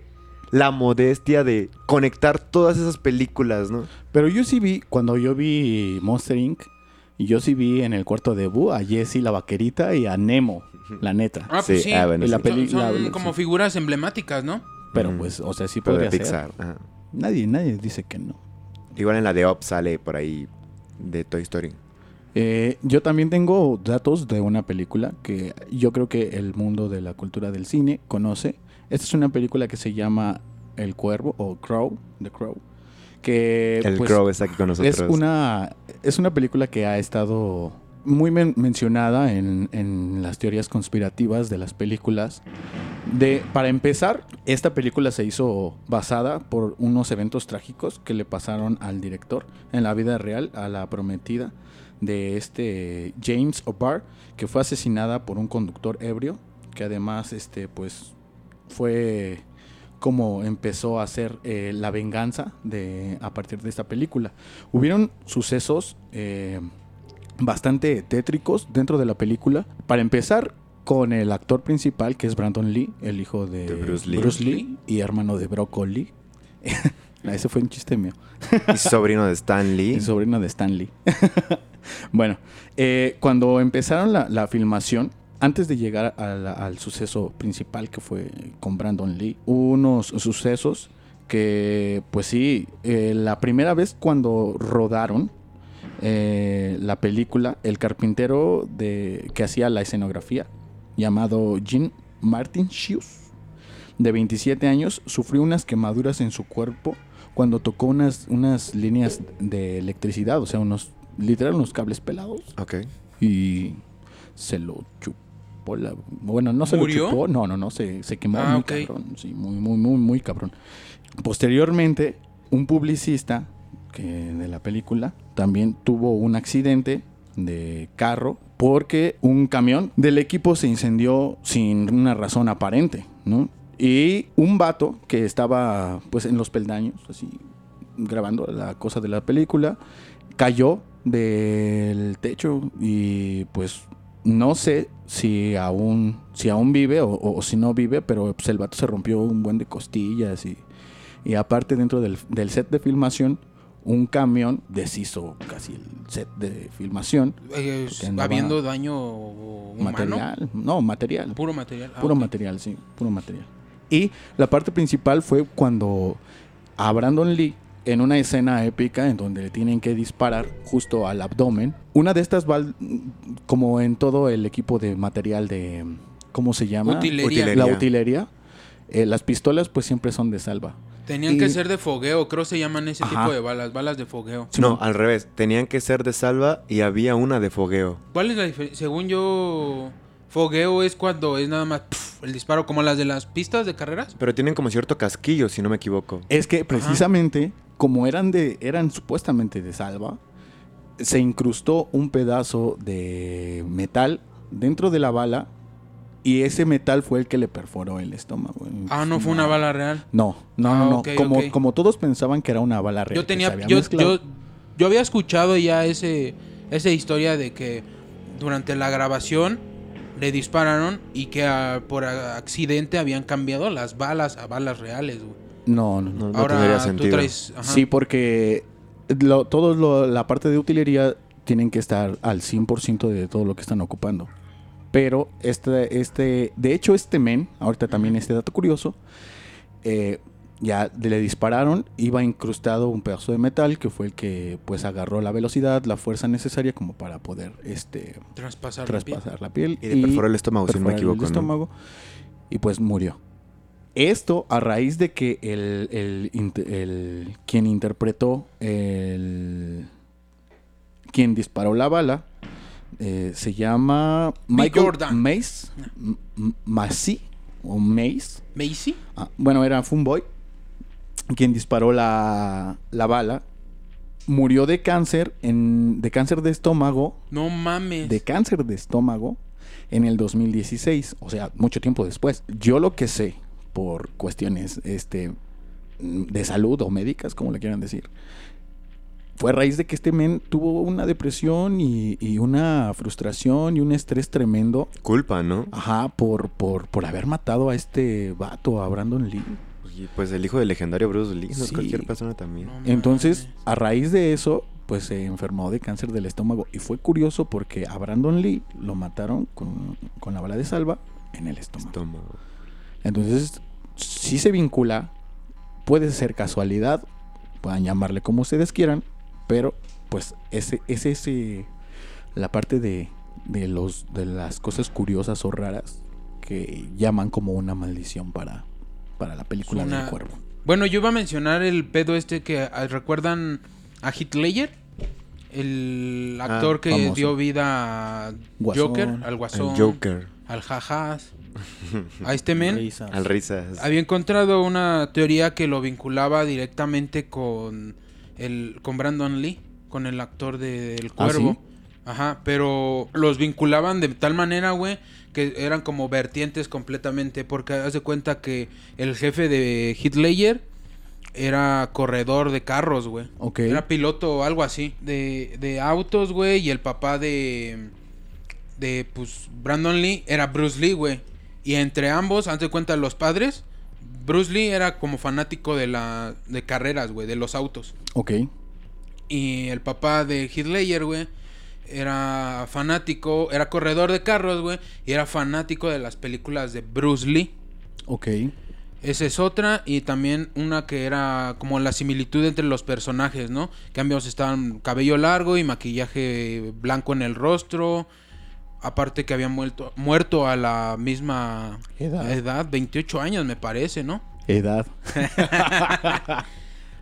la modestia de conectar todas esas películas, ¿no? Pero yo sí vi, cuando yo vi Monster incorporated, yo sí vi en el cuarto debut a Jessie la vaquerita y a Nemo. La neta. Ah, pues sí. sí. Ah, bueno, la sí. Peli- son son la, como sí. figuras emblemáticas, ¿no? Pero pues, o sea, sí Pero podría de Pixar. Ser. Ajá. Nadie, nadie dice que no. Igual en la de Up sale por ahí de Toy Story. Eh, yo también tengo datos de una película que yo creo que el mundo de la cultura del cine conoce. Esta es una película que se llama El Cuervo o Crow, The Crow. Que, el pues, Crow está aquí con nosotros. Es una, es una película que ha estado... muy men- mencionada en, en las teorías conspirativas de las películas. De, para empezar, esta película se hizo basada por unos eventos trágicos que le pasaron al director en la vida real, a la prometida de este James O'Barr, que fue asesinada por un conductor ebrio, que además este, pues, fue como empezó a hacer eh, la venganza de, a partir de esta película. Hubieron sucesos... Eh, bastante tétricos dentro de la película. Para empezar, con el actor principal, que es Brandon Lee, el hijo de, de Bruce, Lee. Bruce Lee y hermano de Brócoli. Ese fue un chiste mío. Y sobrino de Stan Lee. Y sobrino de Stan Lee. Bueno, eh, cuando empezaron la, la filmación, antes de llegar a la, al suceso principal, que fue con Brandon Lee, hubo unos sucesos que, pues sí, eh, la primera vez cuando rodaron, Eh, la película, el carpintero de, que hacía la escenografía, llamado Jean Martin Hughes, de veintisiete años, sufrió unas quemaduras en su cuerpo cuando tocó unas, unas líneas de electricidad, o sea, unos literal unos cables pelados. Ok. Y se lo chupó la... Bueno, no se ¿Murió? Lo chupó. No, no, no. Se, se quemó ah, muy okay. cabrón. Sí, muy, muy, muy, muy cabrón. Posteriormente, un publicista que de la película también tuvo un accidente de carro porque un camión del equipo se incendió sin una razón aparente, ¿no? Y un vato que estaba pues en los peldaños, así grabando la cosa de la película, cayó del techo y pues no sé si aún, si aún vive o, o si no vive, pero pues el vato se rompió un buen de costillas y, y aparte dentro del, del set de filmación un camión deshizo casi el set de filmación. ¿Habiendo daño humano? Material, no, material. Puro material. Ah, puro okay. material, sí, puro material. Y la parte principal fue cuando a Brandon Lee, en una escena épica en donde le tienen que disparar justo al abdomen, una de estas va como en todo el equipo de material de... ¿Cómo se llama? Utilería. La utilería. Eh, las pistolas pues siempre son de salva. Tenían y... que ser de fogueo, creo se llaman ese Ajá. tipo de balas, balas de fogueo. No, al revés, tenían que ser de salva y había una de fogueo. ¿Cuál es la diferencia? Según yo, fogueo es cuando es nada más pff, el disparo, como las de las pistas de carreras. Pero tienen como cierto casquillo, si no me equivoco. Es que precisamente, Ajá. como eran de eran supuestamente de salva, se incrustó un pedazo de metal dentro de la bala y ese metal fue el que le perforó el estómago. Ah, ¿no fue una bala real? No, no, ah, no, no. Okay, como, okay. como todos pensaban que era una bala real. Yo tenía, yo, yo, yo había escuchado ya ese, esa historia de que durante la grabación le dispararon y que a, por accidente habían cambiado las balas a balas reales, güey. No, no, no. Ahora no tendría sentido. Tú traes, ajá. Sí, porque lo, todo lo, la parte de utilería tienen que estar al cien por ciento de todo lo que están ocupando. Pero este, este, de hecho este men, ahorita también este dato curioso, eh, ya le dispararon, iba incrustado un pedazo de metal que fue el que pues agarró la velocidad, la fuerza necesaria como para poder este traspasar, traspasar la piel. La piel y, y perforó el estómago, si no me equivoco. El estómago, ¿no? Y pues murió. Esto a raíz de que el, el, el quien interpretó, el quien disparó la bala, Eh, se llama Michael Mace, Macy o Mace. Macy. Ah, bueno, era Funboy quien disparó la, la bala. Murió de cáncer en de cáncer de estómago. No mames. De cáncer de estómago en el dos mil dieciséis, o sea, mucho tiempo después. Yo lo que sé por cuestiones este de salud o médicas, como le quieran decir, fue a raíz de que este men tuvo una depresión y, y una frustración y un estrés tremendo. Culpa, ¿no? Ajá, por, por, por haber matado a este vato, a Brandon Lee. Y pues el hijo del legendario Bruce Lee, sí. No cualquier persona también. No, entonces, a raíz de eso, pues se enfermó de cáncer del estómago. Y fue curioso porque a Brandon Lee lo mataron con, con la bala de salva en el estómago. estómago. Entonces, sí se vincula, puede ser casualidad, puedan llamarle como ustedes quieran. Pero pues ese es ese la parte de, de los de las cosas curiosas o raras que llaman como una maldición para, para la película una... del cuervo. Bueno, yo iba a mencionar el pedo este que recuerdan a Heath Ledger, el actor ah, que famoso. Dio vida a Guasón, Joker, al Guasón, Joker. Al Jajas, a este men, risas. Al Risas. Había encontrado una teoría que lo vinculaba directamente con El, con Brandon Lee, con el actor de El Cuervo. ¿Ah, sí? Ajá, pero los vinculaban de tal manera, güey, que eran como vertientes completamente. Porque haz de cuenta que el jefe de Heath Ledger era corredor de carros, güey. Okay. Era piloto o algo así de, de autos, güey. Y el papá de, de pues, Brandon Lee era Bruce Lee, güey. Y entre ambos, haz de cuenta los padres... Bruce Lee era como fanático de la de carreras, güey, de los autos. Ok. Y el papá de Heath Ledger, güey, era fanático, era corredor de carros, güey, y era fanático de las películas de Bruce Lee. Ok. Esa es otra, y también una que era como la similitud entre los personajes, ¿no? Que ambos estaban cabello largo y maquillaje blanco en el rostro. Aparte que había muerto, muerto a la misma edad. edad, veintiocho años me parece, ¿no? Edad.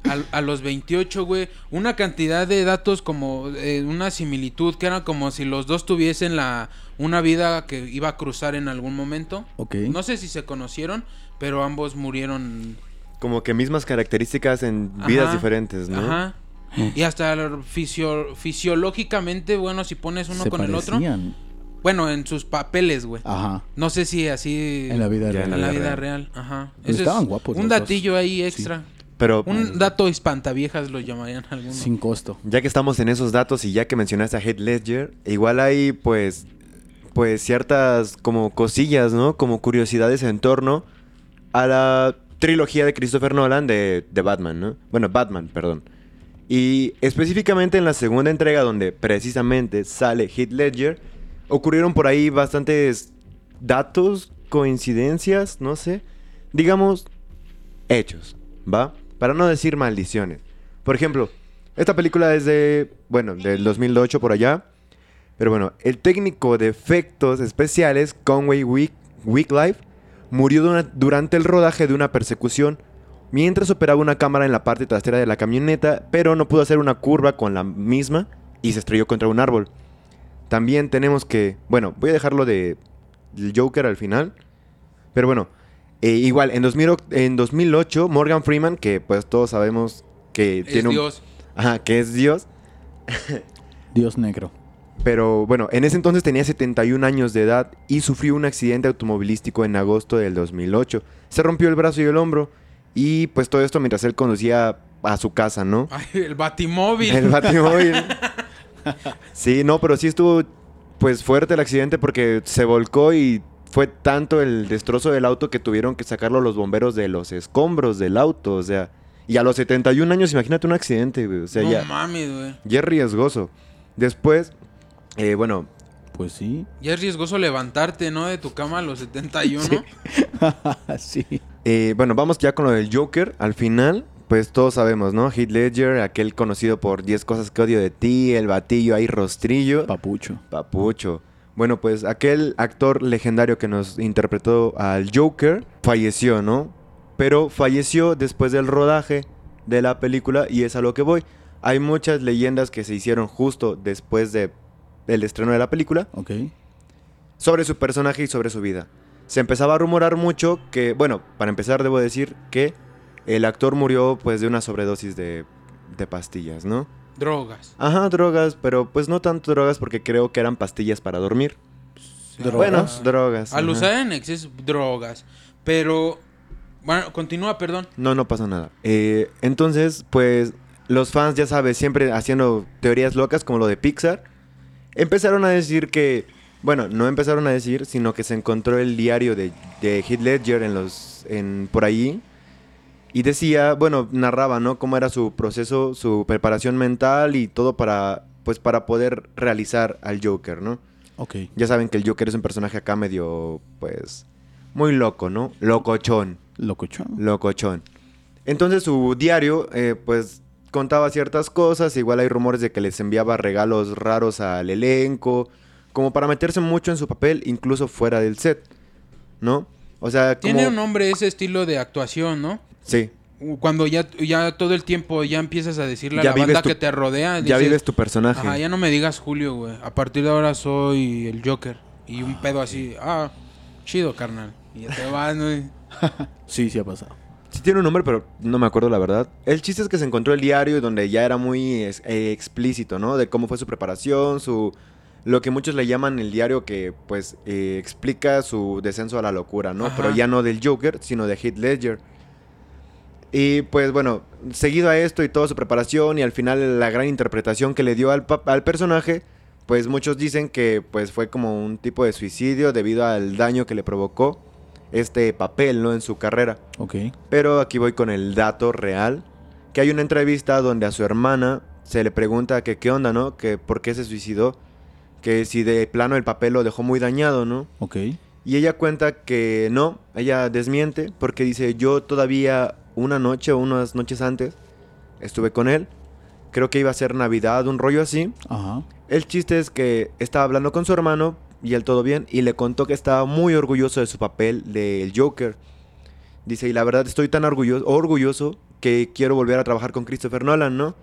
a, a los veintiocho, güey, una cantidad de datos como eh, una similitud, que era como si los dos tuviesen la una vida que iba a cruzar en algún momento. Okay. No sé si se conocieron, pero ambos murieron. Como que mismas características en ajá, vidas diferentes, ¿no? Ajá. Y hasta fisio- fisiológicamente, bueno, si pones uno se con parecían. El otro. Bueno, en sus papeles, güey. Ajá. No sé si así... En la vida real. En la, la vida real. real. Ajá. Eso estaban es guapos. Un datillo dos. Ahí extra. Sí. Pero... Un dato espantaviejas lo llamarían algunos. Sin costo. Ya que estamos en esos datos y ya que mencionaste a Heath Ledger, igual hay, pues... Pues ciertas como cosillas, ¿no? Como curiosidades en torno a la trilogía de Christopher Nolan de, de Batman, ¿no? Bueno, Batman, perdón. Y específicamente en la segunda entrega, donde precisamente sale Heath Ledger... Ocurrieron por ahí bastantes datos, coincidencias, no sé. Digamos, hechos, ¿va? Para no decir maldiciones. Por ejemplo, esta película es de, bueno, del dos mil ocho por allá. Pero bueno, el técnico de efectos especiales, Conway Wicklife, murió dura- durante el rodaje de una persecución. Mientras operaba una cámara en la parte trasera de la camioneta, pero no pudo hacer una curva con la misma y se estrelló contra un árbol. También tenemos que... Bueno, voy a dejarlo de Joker al final. Pero bueno, eh, igual, en, dos mil, en dos mil ocho, Morgan Freeman, que pues todos sabemos que es tiene un... Dios. Ajá, que es Dios. Dios negro. Pero bueno, en ese entonces tenía setenta y un años de edad y sufrió un accidente automovilístico en agosto del dos mil ocho. Se rompió el brazo y el hombro y pues todo esto mientras él conducía a su casa, ¿no? Ay, el batimóvil. El batimóvil. Sí, no, pero sí estuvo pues fuerte el accidente porque se volcó y fue tanto el destrozo del auto que tuvieron que sacarlo los bomberos de los escombros del auto, o sea, y a los setenta y un años, imagínate un accidente, güey, o sea, no ya, mames, güey. Ya es riesgoso. Después, eh, bueno, pues sí. Ya es riesgoso levantarte, ¿no? De tu cama a los setenta y uno. Sí. Sí. Eh, bueno, vamos ya con lo del Joker al final. Pues todos sabemos, ¿no? Heath Ledger, aquel conocido por diez cosas que odio de ti, el batillo ahí rostrillo. Papucho. Papucho. Bueno, pues aquel actor legendario que nos interpretó al Joker falleció, ¿no? Pero falleció después del rodaje de la película y es a lo que voy. Hay muchas leyendas que se hicieron justo después de el estreno de la película. Ok. Sobre su personaje y sobre su vida. Se empezaba a rumorar mucho que, bueno, para empezar debo decir que... El actor murió, pues, de una sobredosis de, de pastillas, ¿no? Drogas. Ajá, drogas, pero pues no tanto drogas porque creo que eran pastillas para dormir. Drogas. Bueno, drogas. Al ajá. usar en exceso, drogas. Pero, bueno, continúa, perdón. No, no pasa nada. Eh, entonces, pues, los fans, ya sabes, siempre haciendo teorías locas como lo de Pixar. Empezaron a decir que, bueno, no empezaron a decir, sino que se encontró el diario de, de Heath Ledger en los, en, por ahí. Y decía, bueno, narraba, ¿no? Cómo era su proceso, su preparación mental y todo para, pues, para poder realizar al Joker, ¿no? Ok. Ya saben que el Joker es un personaje acá medio, pues, muy loco, ¿no? Locochón. Locochón. Locochón. Entonces su diario, eh, pues, contaba ciertas cosas. Igual hay rumores de que les enviaba regalos raros al elenco. Como para meterse mucho en su papel, incluso fuera del set, ¿no? O sea, como... Tiene un nombre ese estilo de actuación, ¿no? Sí. Cuando ya, ya todo el tiempo ya empiezas a decirle ya a la banda tu, que te rodea. Dices, ya vives tu personaje. Ajá, ya no me digas Julio, güey. A partir de ahora soy el Joker. Y un pedo así. Ah, chido, carnal. Y ya te vas, güey. Sí, sí ha pasado. Sí tiene un nombre, pero no me acuerdo la verdad. El chiste es que se encontró el diario donde ya era muy es, eh, explícito, ¿no? De cómo fue su preparación, su... Lo que muchos le llaman el diario que, pues, eh, explica su descenso a la locura, ¿no? Ajá. Pero ya no del Joker, sino de Heath Ledger. Y pues bueno, seguido a esto y toda su preparación y al final la gran interpretación que le dio al, pa- al personaje, pues muchos dicen que pues fue como un tipo de suicidio debido al daño que le provocó este papel, ¿no? En su carrera. Ok. Pero aquí voy con el dato real, que hay una entrevista donde a su hermana se le pregunta que qué onda, ¿no? Que por qué se suicidó, que si de plano el papel lo dejó muy dañado, ¿no? Ok. Y ella cuenta que no, ella desmiente porque dice yo todavía... Una noche o unas noches antes estuve con él. Creo que iba a ser Navidad, un rollo así. Ajá. El chiste es que estaba hablando con su hermano y él todo bien. Y le contó que estaba muy orgulloso de su papel del Joker. Dice, y la verdad estoy tan orgulloso, orgulloso que quiero volver a trabajar con Christopher Nolan, ¿no?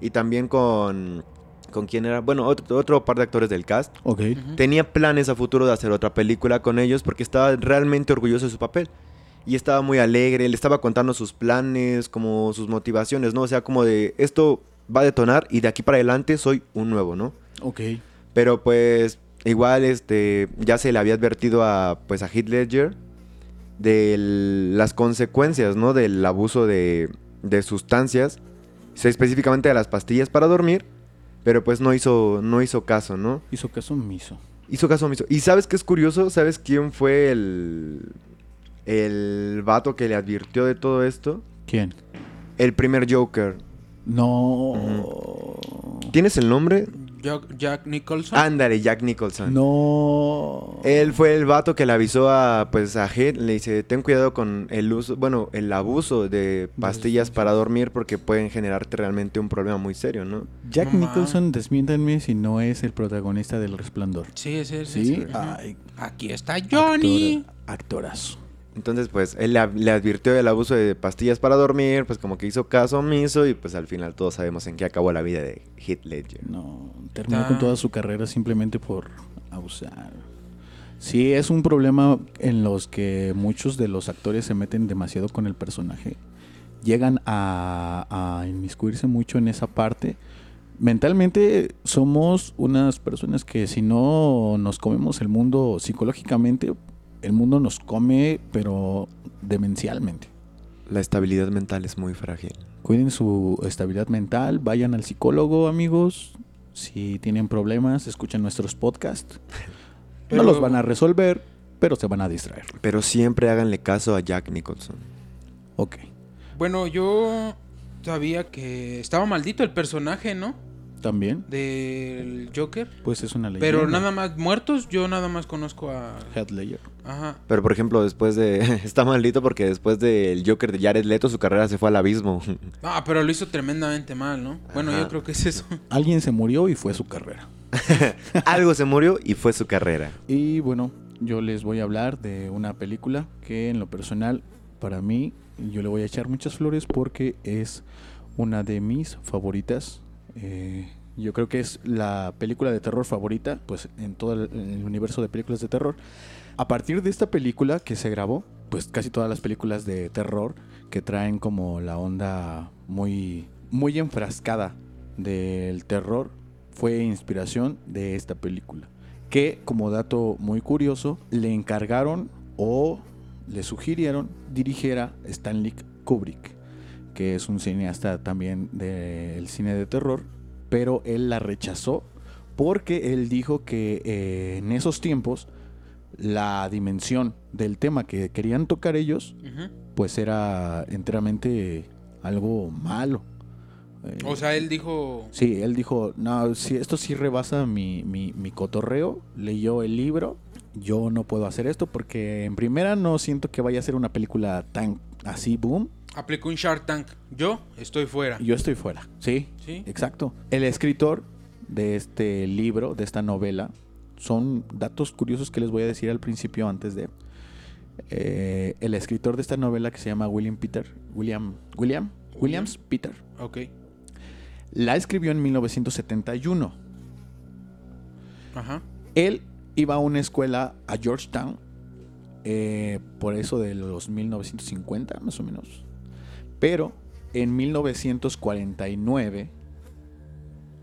Y también con... ¿Con quién era? Bueno, otro, otro par de actores del cast. Ok. Uh-huh. Tenía planes a futuro de hacer otra película con ellos porque estaba realmente orgulloso de su papel. Y estaba muy alegre, le estaba contando sus planes, como sus motivaciones, ¿no? O sea, como de, esto va a detonar y de aquí para adelante soy un nuevo, ¿no? Ok. Pero pues, igual, este, ya se le había advertido a, pues, a Heath Ledger de el, las consecuencias, ¿no? Del abuso de, de sustancias, específicamente de las pastillas para dormir. Pero pues no hizo, no hizo caso, ¿no? Hizo caso omiso. Hizo caso omiso. ¿Y sabes qué es curioso? ¿Sabes quién fue el... el vato que le advirtió de todo esto? ¿Quién? El primer Joker. No. Uh-huh. ¿Tienes el nombre? Jack Nicholson. Ándale, Jack Nicholson. No. Él fue el vato que le avisó a, pues, a Heath. Le dice, ten cuidado con el uso, bueno, el abuso de pastillas para dormir porque pueden generarte realmente un problema muy serio, ¿no? Jack Mamá. Nicholson, desmiéntanme si no es el protagonista del Resplandor. Sí, es él. Sí. sí. Ay, aquí está Johnny. Actor, actorazo. Entonces, pues, él le, le advirtió del abuso de pastillas para dormir, pues como que hizo caso omiso y pues al final todos sabemos en qué acabó la vida de Heath Ledger. No, terminó ah. con toda su carrera simplemente por abusar. Sí, es un problema en los que muchos de los actores se meten demasiado con el personaje. Llegan a, a inmiscuirse mucho en esa parte. Mentalmente somos unas personas que si no nos comemos el mundo psicológicamente... El mundo nos come, pero demencialmente. La estabilidad mental es muy frágil. Cuiden su estabilidad mental, vayan al psicólogo, amigos. Si tienen problemas, escuchen nuestros podcasts. Pero... No los van a resolver, pero se van a distraer. Pero siempre háganle caso a Jack Nicholson. Ok. Bueno, yo sabía que estaba maldito el personaje, ¿no? También. Del Joker. Pues es una leyenda. Pero nada más muertos, yo nada más conozco a... Heath Ledger. Ajá. Pero por ejemplo, después de... Está maldito porque después del Joker de Jared Leto, su carrera se fue al abismo. Ah, pero lo hizo tremendamente mal, ¿no? Ajá. Bueno, yo creo que es eso. Alguien se murió y fue su carrera. Algo se murió y fue su carrera. Y bueno, yo les voy a hablar de una película que en lo personal, para mí, yo le voy a echar muchas flores porque es una de mis favoritas. Eh, yo creo que es la película de terror favorita, pues en todo el, en el universo de películas de terror. A partir de esta película que se grabó, pues casi todas las películas de terror que traen como la onda muy, muy enfrascada del terror fue inspiración de esta película. Que, como dato muy curioso, le encargaron o le sugirieron dirigiera Stanley Kubrick, que es un cineasta también del cine de terror, pero él la rechazó porque él dijo que eh, en esos tiempos la dimensión del tema que querían tocar ellos, uh-huh, pues era enteramente algo malo. Eh, o sea, él dijo... Sí, él dijo, no, si esto sí rebasa mi, mi, mi cotorreo, leyó el libro, yo no puedo hacer esto porque en primera no siento que vaya a ser una película tan así, boom. Aplicó un Shark Tank. Yo estoy fuera. Yo estoy fuera. Sí, sí, exacto. El escritor de este libro, de esta novela, son datos curiosos que les voy a decir al principio antes de... Eh, el escritor de esta novela que se llama William Peter... William... William... Williams Peter. Ok. La escribió en mil novecientos setenta y uno. Ajá. Él iba a una escuela a Georgetown, eh, por eso de los mil novecientos cincuenta, más o menos. Pero en mil novecientos cuarenta y nueve,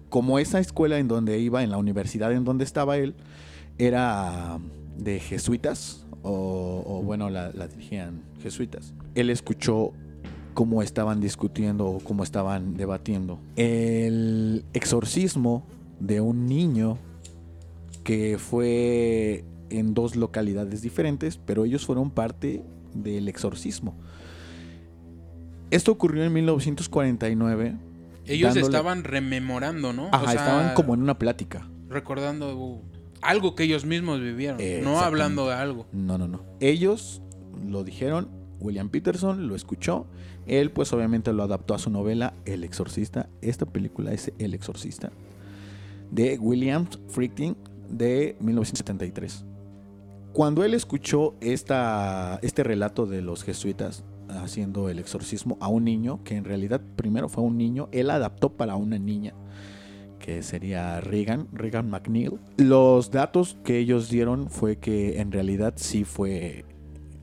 como esa escuela en donde iba, en la universidad en donde estaba él, era de jesuitas, o, o bueno, la, la dirigían jesuitas. Él escuchó cómo estaban discutiendo o cómo estaban debatiendo el exorcismo de un niño que fue en dos localidades diferentes, pero ellos fueron parte del exorcismo. Esto ocurrió en mil novecientos cuarenta y nueve. Ellos dándole... estaban rememorando, ¿no? Ajá, o sea, estaban como en una plática. Recordando algo que ellos mismos vivieron, no hablando de algo. No, no, no. Ellos lo dijeron, William Peterson lo escuchó. Él, pues, obviamente lo adaptó a su novela El Exorcista. Esta película es El Exorcista, de William Friedkin, de mil novecientos setenta y tres. Cuando él escuchó esta, este relato de los jesuitas haciendo el exorcismo a un niño, que en realidad primero fue un niño, él adaptó para una niña, que sería Regan, Regan McNeil. Los datos que ellos dieron fue que en realidad sí fue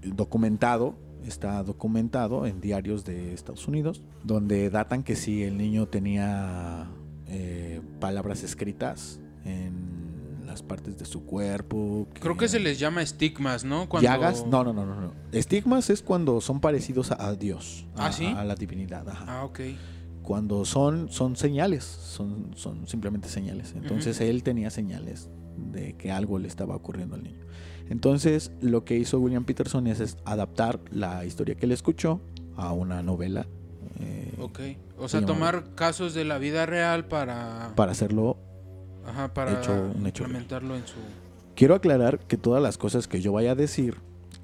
documentado, está documentado en diarios de Estados Unidos, donde datan que sí el niño tenía eh, palabras escritas en las partes de su cuerpo. Que Creo que se les llama estigmas, ¿no? Cuando... ¿Llagas? No, no, no, no, no. Estigmas es cuando son parecidos a Dios, a, ¿Ah, sí? a la divinidad. Ajá. Ah, ok. Cuando son, son señales, son, son simplemente señales. Entonces, uh-huh, él tenía señales de que algo le estaba ocurriendo al niño. Entonces, lo que hizo William Peterson es, es adaptar la historia que él escuchó a una novela. Eh, ok. O sea, se tomar llamaba... casos de la vida real para... Para hacerlo... Ajá, para hecho, un hecho implementarlo real. En su... Quiero aclarar que todas las cosas que yo vaya a decir,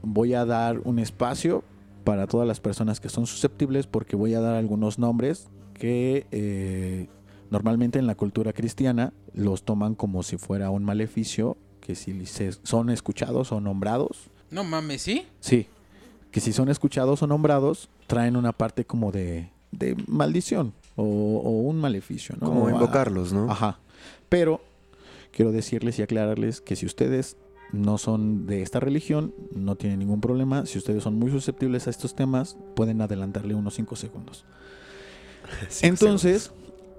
voy a dar un espacio para todas las personas que son susceptibles, porque voy a dar algunos nombres que eh, normalmente en la cultura cristiana los toman como si fuera un maleficio, que si se son escuchados o nombrados... No mames, ¿sí? Sí, que si son escuchados o nombrados, traen una parte como de, de maldición o, o un maleficio, ¿no? Como invocarlos, ¿no? Ajá, pero quiero decirles y aclararles que si ustedes no son de esta religión, no tienen ningún problema. Si ustedes son muy susceptibles a estos temas, pueden adelantarle unos cinco segundos. Entonces,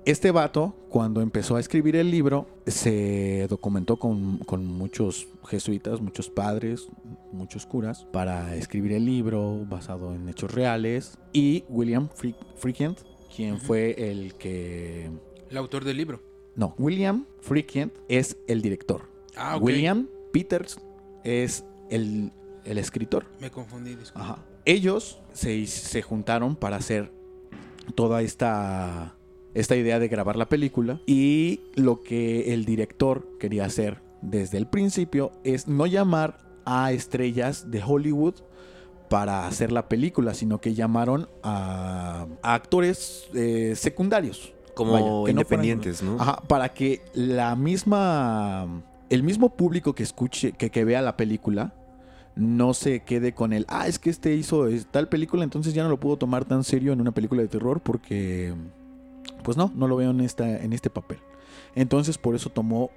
este vato, cuando empezó a escribir el libro, se documentó con, con muchos jesuitas, muchos padres, muchos curas, para escribir el libro basado en hechos reales. Y William Friedkin, quien uh-huh. fue el que... ¿El autor del libro? No, William Friedkin es el director. Ah, okay. William Peters es el, el escritor. Me confundí, disculpa. Ajá. Ellos se, se juntaron para hacer toda esta, esta idea de grabar la película, y lo que el director quería hacer desde el principio es no llamar a estrellas de Hollywood para hacer la película, sino que llamaron a, a actores eh, secundarios, como vaya, independientes, no, fueran, ¿no? Ajá, para que la misma, el mismo público que escuche, que, que vea la película, no se quede con el, ah, es que este hizo tal película, entonces ya no lo puedo tomar tan serio en una película de terror porque, pues no, no lo veo en, esta, en este papel. Entonces, por eso tomó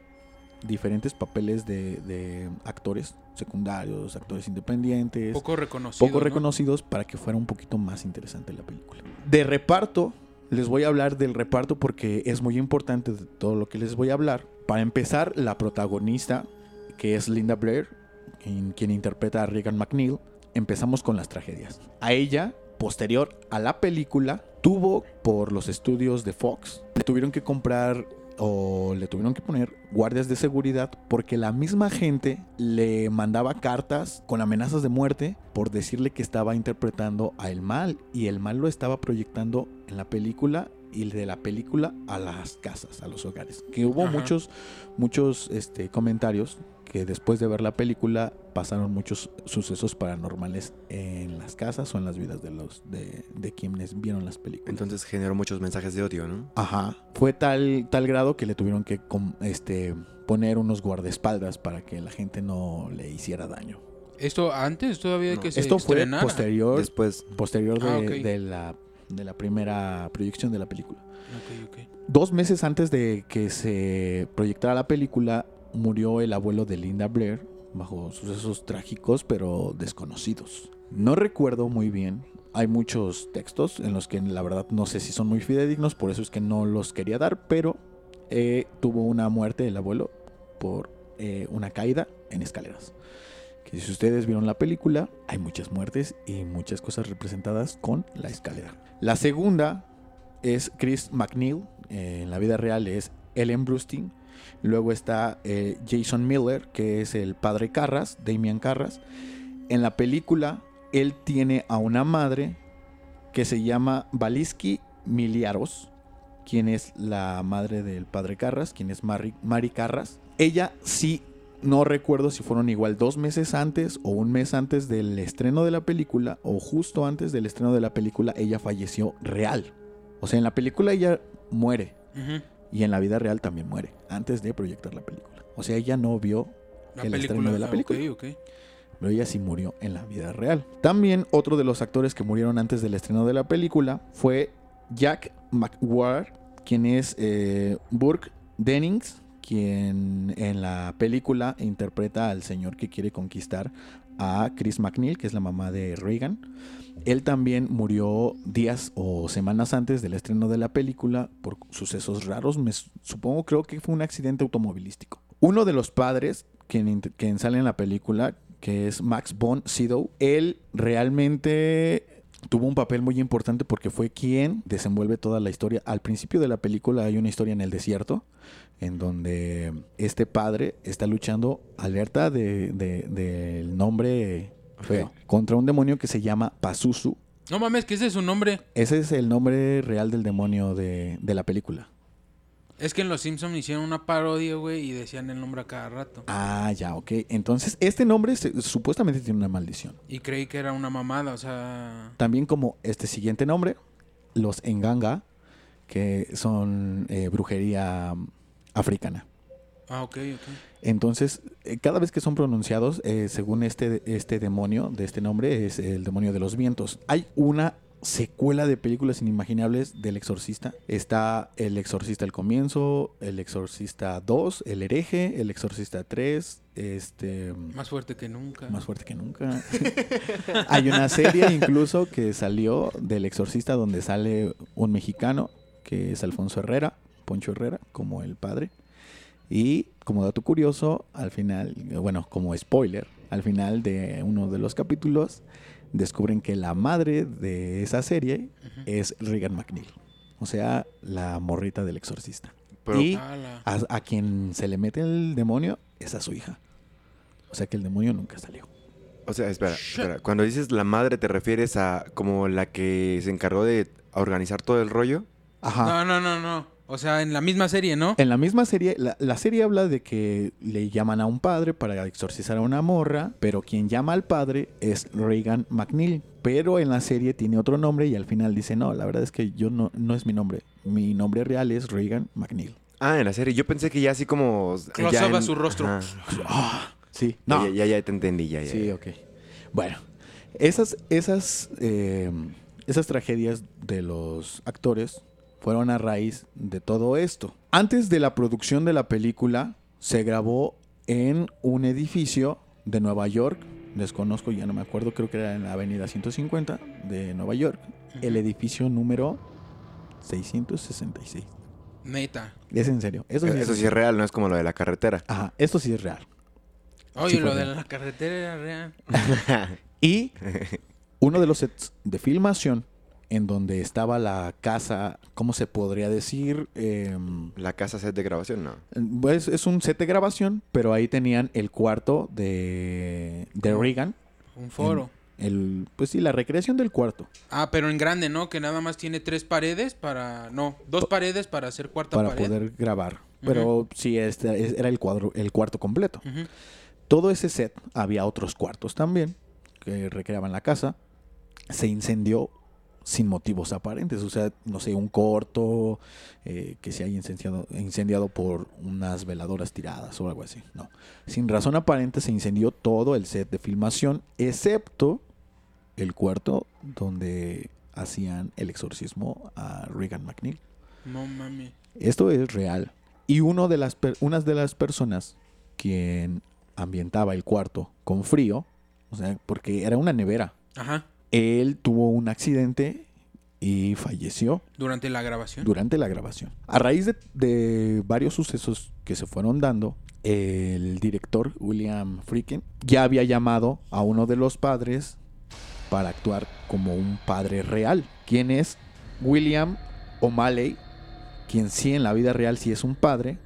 diferentes papeles de, de actores secundarios, actores independientes. Poco reconocidos. Poco reconocidos, ¿no? Para que fuera un poquito más interesante la película. De reparto, les voy a hablar del reparto porque es muy importante de todo lo que les voy a hablar. Para empezar, la protagonista, que es Linda Blair, en quien interpreta a Regan McNeil. Empezamos con las tragedias. A ella, posterior a la película, tuvo por los estudios de Fox, le tuvieron que comprar o le tuvieron que poner guardias de seguridad porque la misma gente le mandaba cartas con amenazas de muerte por decirle que estaba interpretando a el mal, y el mal lo estaba proyectando en la película y de la película a las casas, a los hogares. Que hubo Ajá. muchos muchos este, comentarios que después de ver la película pasaron muchos sucesos paranormales en las casas o en las vidas de los de, de quienes vieron las películas. Entonces generó muchos mensajes de odio, ¿no? Ajá. Fue tal tal grado que le tuvieron que este poner unos guardaespaldas para que la gente no le hiciera daño. ¿Esto antes todavía no. que se Esto fue posterior, después. posterior de, ah, okay. de la de la primera proyección de la película. Okay, okay. Dos meses antes de que se proyectara la película, murió el abuelo de Linda Blair bajo sucesos trágicos pero desconocidos. No recuerdo muy bien. Hay muchos textos en los que la verdad no sé si son muy fidedignos, por eso es que no los quería dar, pero eh, tuvo una muerte el abuelo por eh, una caída en escaleras. Que si ustedes vieron la película, hay muchas muertes y muchas cosas representadas con la escalera. La segunda es Chris McNeil. Eh, en la vida real es Ellen Burstyn. Luego está eh, Jason Miller, que es el padre Carras, Damian Carras. En la película, él tiene a una madre que se llama Valisky Miliaros, quien es la madre del padre Carras, quien es Mary, Mary Carras. Ella sí, no recuerdo si fueron igual dos meses antes o un mes antes del estreno de la película, o justo antes del estreno de la película, ella falleció real. O sea, en la película ella muere. Uh-huh. Y en la vida real también muere antes de proyectar la película. O sea, ella no vio la el estreno de la película. Okay, okay. pero ella sí murió en la vida real. También otro de los actores que murieron antes del estreno de la película fue Jack McGuire, quien es eh, Burke Dennings, quien en la película interpreta al señor que quiere conquistar a Chris McNeil, que es la mamá de Regan. Él también murió días o semanas antes del estreno de la película por sucesos raros. Me supongo, creo que fue un accidente automovilístico. Uno de los padres que, que sale en la película, que es Max von Sydow, él realmente tuvo un papel muy importante porque fue quien desenvuelve toda la historia. Al principio de la película hay una historia en el desierto, en donde este padre está luchando, alerta de, de, del nombre feo, contra un demonio que se llama Pazuzu. No mames, que ese es su nombre. Ese es el nombre real del demonio de, de la película. Es que en Los Simpsons hicieron una parodia, güey, y decían el nombre a cada rato. Ah, ya, ok. Entonces, este nombre se, supuestamente tiene una maldición. Y creí que era una mamada, o sea... También como este siguiente nombre, los Enganga, que son eh, brujería africana. Ah, ok, ok. Entonces, eh, cada vez que son pronunciados, eh, según este, este demonio, de este nombre, es el demonio de los vientos. Hay una... secuela de películas inimaginables del Exorcista. Está El Exorcista al comienzo, El Exorcista dos, El Hereje, El Exorcista tres, este... Más fuerte que nunca. Más fuerte que nunca. Hay una serie incluso que salió del Exorcista donde sale un mexicano que es Alfonso Herrera, Poncho Herrera, como el padre. Y como dato curioso, al final, bueno, como spoiler, al final de uno de los capítulos descubren que la madre de esa serie uh-huh. es Regan McNeil. O sea, la morrita del Exorcista. Pero, y a, a quien se le mete el demonio es a su hija. O sea que el demonio nunca salió. O sea, espera, espera. Cuando dices la madre, ¿te refieres a como la que se encargó de organizar todo el rollo? Ajá. No, no, no, no. O sea, en la misma serie, ¿no? En la misma serie. La, la serie habla de que le llaman a un padre para exorcizar a una morra, pero quien llama al padre es Regan McNeil. Pero en la serie tiene otro nombre y al final dice, no, la verdad es que yo no, no es mi nombre. Mi nombre real es Regan McNeil. Ah, en la serie. Yo pensé que ya así como... Close-up su rostro. Oh, sí. No. Ya, ya, ya te entendí. Ya, ya, sí, ya. Ok. Bueno, esas, esas, eh, esas tragedias de los actores... fueron a raíz de todo esto. Antes de la producción de la película, se grabó en un edificio de Nueva York. Desconozco, ya no me acuerdo, creo que era en la avenida ciento cincuenta de Nueva York. El edificio número seiscientos sesenta y seis. Neta. Es en serio. Eso sí, eso es, sí es real, no es como lo de la carretera. Ajá, esto sí es real. Oye, sí, lo de la carretera era real. Y uno de los sets de filmación en donde estaba la casa, ¿cómo se podría decir? Eh, la casa set de grabación, ¿no? Pues es un set de grabación, pero ahí tenían el cuarto de, de Regan. Un foro. En, el, pues sí, la recreación del cuarto. Ah, pero en grande, ¿no? Que nada más tiene tres paredes para... No, dos paredes para hacer cuarta para pared. Para poder grabar. Pero uh-huh. sí, este era el cuadro, el cuarto completo. Uh-huh. Todo ese set, había otros cuartos también que recreaban la casa. Se incendió sin motivos aparentes, o sea, no sé, un corto eh, que se haya incendiado, incendiado por unas veladoras tiradas o algo así, no. Sin razón aparente se incendió todo el set de filmación, excepto el cuarto donde hacían el exorcismo a Regan McNeil. No mami. Esto es real. Y uno de las per- unas de las personas quien ambientaba el cuarto con frío, o sea, porque era una nevera. Ajá. Él tuvo un accidente y falleció. ¿Durante la grabación? Durante la grabación. A raíz de, de varios sucesos que se fueron dando, el director William Friedkin ya había llamado a uno de los padres para actuar como un padre real, quien es William O'Malley, quien sí en la vida real sí es un padre,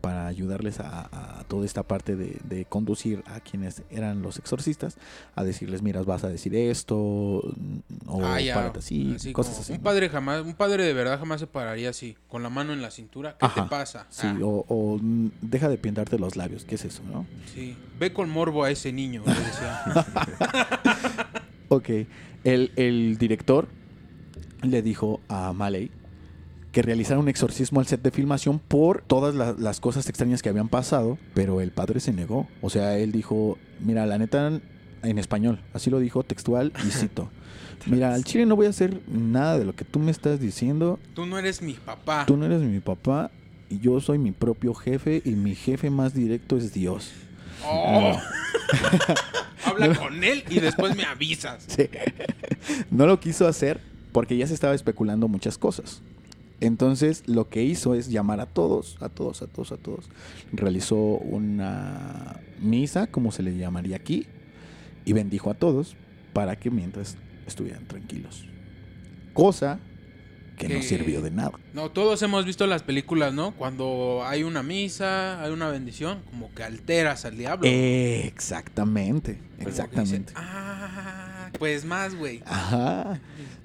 para ayudarles a, a toda esta parte de, de conducir a quienes eran los exorcistas, a decirles, miras, vas a decir esto, o ah, ya, párate así, así cosas así. Un ¿no? padre jamás, un padre de verdad jamás se pararía así, con la mano en la cintura, ¿qué Ajá, te pasa? Sí, ah. o, o deja de pintarte los labios, ¿qué es eso, no? Sí, ve con morbo a ese niño. Le decía. Ok, el, el director le dijo a Maley que realizaron un exorcismo al set de filmación por todas las, las cosas extrañas que habían pasado, pero el padre se negó. O sea, él dijo, mira, la neta, en español. Así lo dijo textual y cito. Mira, al chile no voy a hacer nada de lo que tú me estás diciendo. Tú no eres mi papá. Tú no eres mi papá y yo soy mi propio jefe y mi jefe más directo es Dios. Oh. No. Habla con él y después me avisas. Sí. No lo quiso hacer porque ya se estaba especulando muchas cosas. Entonces lo que hizo es llamar a todos, a todos, a todos, a todos. Realizó una misa, como se le llamaría aquí, y bendijo a todos para que mientras estuvieran tranquilos. Cosa que no sirvió de nada. No, todos hemos visto las películas, ¿no? Cuando hay una misa, hay una bendición, como que alteras al diablo. Eh, exactamente, exactamente. Dice, ah, pues más, güey. Ajá.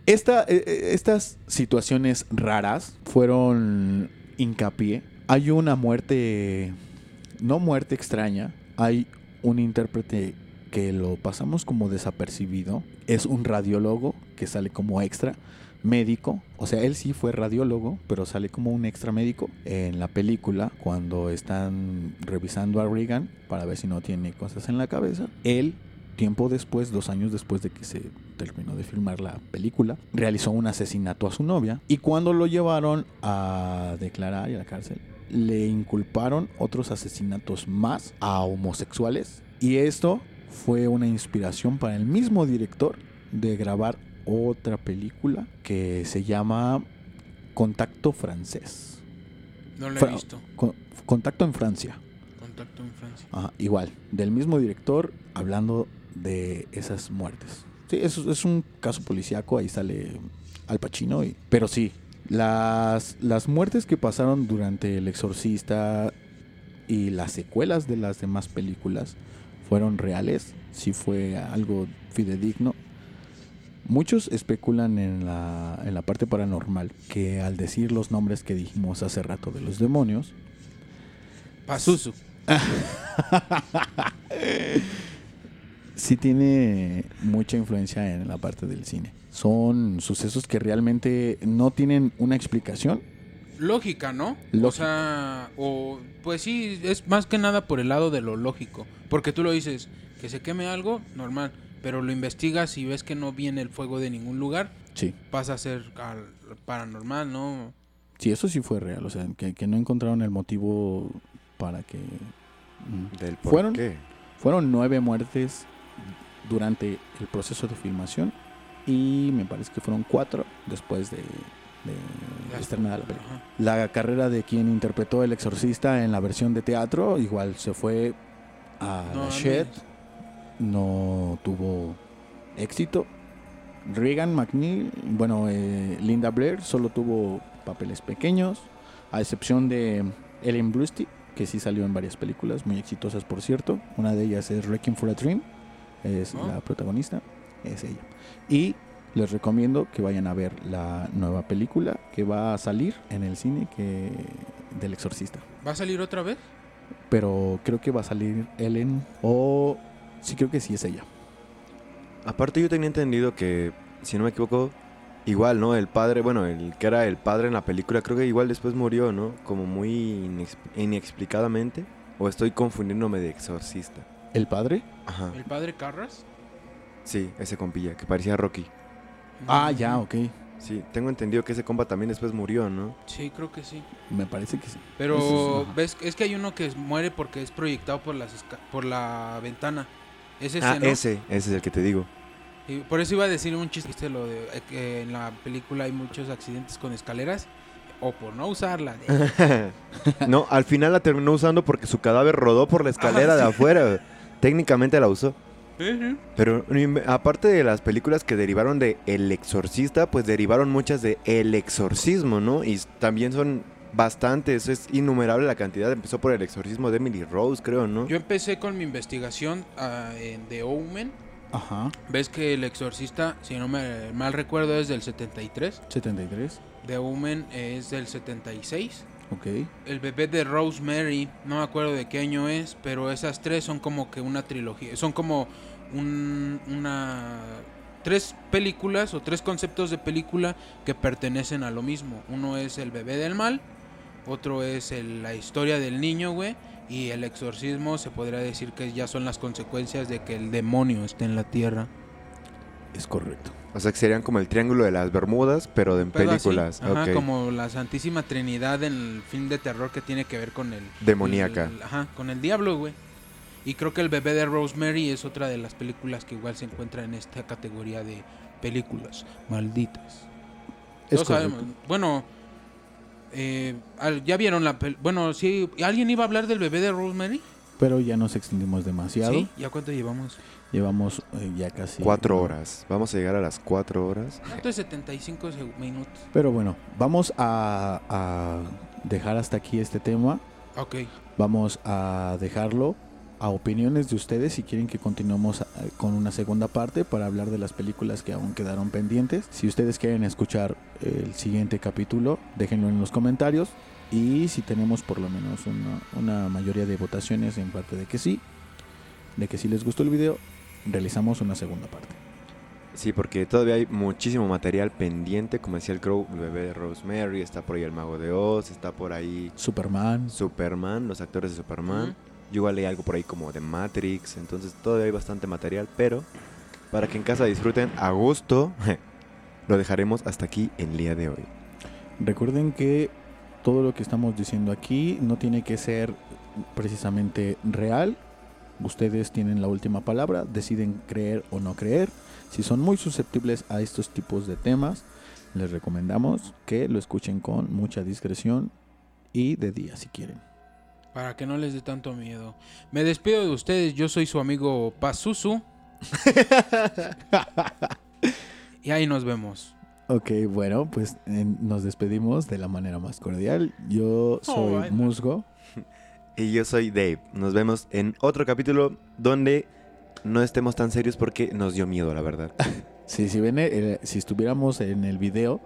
Esta, eh, estas situaciones raras fueron hincapié. Hay una muerte, no muerte extraña, hay un intérprete que lo pasamos como desapercibido. Es un radiólogo que sale como extra médico, o sea, él sí fue radiólogo, pero sale como un extra médico en la película cuando están revisando a Regan para ver si no tiene cosas en la cabeza. Él, tiempo después, dos años después de que se terminó de filmar la película, realizó un asesinato a su novia y cuando lo llevaron a declarar y a la cárcel, le inculparon otros asesinatos más a homosexuales y esto fue una inspiración para el mismo director de grabar otra película que se llama Contacto Francés. No la he Fra- visto. Con- Contacto en Francia. Contacto en Francia. Ajá, igual, del mismo director hablando de esas muertes. Sí, es, es un caso policíaco, ahí sale Al Pacino. Y, pero sí, las, las muertes que pasaron durante El Exorcista y las secuelas de las demás películas fueron reales, sí fue algo fidedigno. Muchos especulan en la, en la parte paranormal que al decir los nombres que dijimos hace rato de los demonios... Pazuzu. Sí tiene mucha influencia en la parte del cine. Son sucesos que realmente no tienen una explicación lógica, ¿no? Lógica. O sea, o, pues sí, es más que nada por el lado de lo lógico. Porque tú lo dices, que se queme algo, normal. Pero lo investigas y ves que no viene el fuego de ningún lugar, sí, pasa a ser paranormal, ¿no? Sí, eso sí fue real, o sea, que, que no encontraron el motivo para que... ¿Del por fueron, qué? Fueron nueve muertes durante el proceso de filmación y me parece que fueron cuatro después de, de estrenar la película. Ajá. La carrera de quien interpretó El Exorcista en la versión de teatro igual se fue a no, la shit. No tuvo éxito. Regan McNeil, bueno, eh, Linda Blair solo tuvo papeles pequeños, a excepción de Ellen Burstyn, que sí salió en varias películas muy exitosas, por cierto. Una de ellas es Requiem for a Dream, es oh. la protagonista, es ella. Y les recomiendo que vayan a ver la nueva película que va a salir en el cine que del Exorcista. ¿Va a salir otra vez? Pero creo que va a salir Ellen o... Sí, creo que sí es ella. Aparte yo tenía entendido que, si no me equivoco, igual, ¿no? El padre, bueno, el que era el padre en la película, creo que igual después murió, ¿no? Como muy inexplic- inexplicadamente. ¿O estoy confundiéndome de Exorcista? ¿El padre? Ajá. ¿El padre Carras? Sí, ese compilla, que parecía Rocky. Ah, ya, ok. Sí, tengo entendido que ese compa también después murió, ¿no? Sí, creo que sí. Me parece que sí. Pero, Eso es, ¿ves? Es que hay uno que muere porque es proyectado por, las esca- por la ventana. ¿Es ese, ah, no? ese, ese es el que te digo. Y por eso iba a decir un chiste, lo de que en la película hay muchos accidentes con escaleras, o por no usarla. No, al final la terminó usando porque su cadáver rodó por la escalera ah, de sí. afuera. Técnicamente la usó. Uh-huh. Pero aparte de las películas que derivaron de El Exorcista, pues derivaron muchas de El Exorcismo, ¿no? Y también son... Bastante, eso es innumerable la cantidad. Empezó por El Exorcismo de Emily Rose, creo, ¿no? Yo empecé con mi investigación uh, en The Omen. Ajá. Ves que El Exorcista, si no me mal recuerdo, es del setenta y tres. setenta y tres. The Omen es del setenta y seis. Ok. El bebé de Rosemary, no me acuerdo de qué año es, pero esas tres son como que una trilogía. Son como un, una... tres películas o tres conceptos de película que pertenecen a lo mismo. Uno es El bebé del mal. Otro es el, la historia del niño, güey. y el exorcismo se podría decir que ya son las consecuencias de que el demonio esté en la tierra. Es correcto. O sea, que serían como el Triángulo de las Bermudas, pero en pero películas. Así, ajá, okay. Como la Santísima Trinidad en el film de terror que tiene que ver con el... demoníaca. El, el, ajá, con el diablo, güey. Y creo que El bebé de Rosemary es otra de las películas que igual se encuentra en esta categoría de películas malditas. Es no correcto. Sabemos. Bueno, eh, ya vieron la... Pel- bueno, sí, ¿alguien iba a hablar del bebé de Rosemary? Pero ya nos extendimos demasiado. ¿Sí? ¿Ya cuánto llevamos? Llevamos eh, ya casi... Cuatro horas. Vamos a llegar a las cuatro horas. ¿Cuánto es setenta y cinco minutos? Pero bueno, vamos a, a dejar hasta aquí este tema. Ok. Vamos a dejarlo a opiniones de ustedes si quieren que continuemos con una segunda parte para hablar de las películas que aún quedaron pendientes. Si ustedes quieren escuchar el siguiente capítulo, déjenlo en los comentarios. Y si tenemos por lo menos una, una mayoría de votaciones en parte de que sí, de que sí les gustó el video, realizamos una segunda parte. Sí, porque todavía hay muchísimo material pendiente, como decía el Crow, el bebé de Rosemary, está por ahí el Mago de Oz, está por ahí... Superman. Superman, los actores de Superman. Uh-huh. Yo igual leí algo por ahí como de Matrix, entonces todavía hay bastante material, pero para que en casa disfruten a gusto, lo dejaremos hasta aquí el día de hoy. Recuerden que todo lo que estamos diciendo aquí no tiene que ser precisamente real. Ustedes tienen la última palabra, deciden creer o no creer. Si son muy susceptibles a estos tipos de temas, les recomendamos que lo escuchen con mucha discreción y de día si quieren. Para que no les dé tanto miedo. Me despido de ustedes, yo soy su amigo Pazuzu. Y ahí nos vemos. Ok, bueno, pues eh, nos despedimos de la manera más cordial. Yo soy oh, bueno. Musgo. Y yo soy Dave. Nos vemos en otro capítulo donde no estemos tan serios porque nos dio miedo, la verdad. Sí, si ven, eh, si estuviéramos en el video,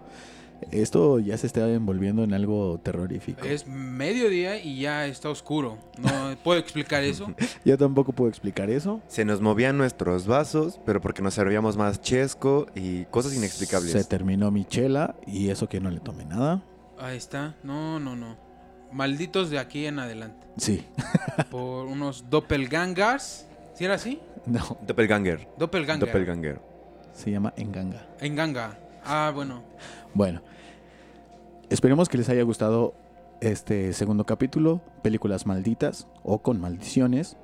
esto ya se está envolviendo en algo terrorífico. Es mediodía y ya está oscuro. No puedo explicar eso. Yo tampoco puedo explicar eso. Se nos movían nuestros vasos, pero porque nos servíamos más chesco y cosas inexplicables. Se terminó mi chela y eso que no le tomé nada. Ahí está. No, no, no. Malditos de aquí en adelante. Sí. Por unos doppelgangers. ¿Sí era así? No. Doppelganger. Doppelganger. Doppelganger. Se llama enganga. Enganga. Ah, bueno. Bueno, esperemos que les haya gustado este segundo capítulo, películas malditas o con maldiciones.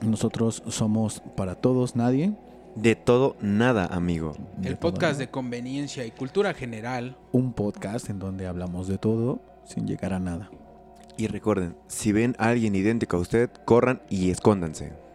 Nosotros somos para todos, nadie. De todo, nada, amigo. El podcast de conveniencia y cultura general. Un podcast en donde hablamos de todo sin llegar a nada. Y recuerden, si ven a alguien idéntico a usted, corran y escóndanse.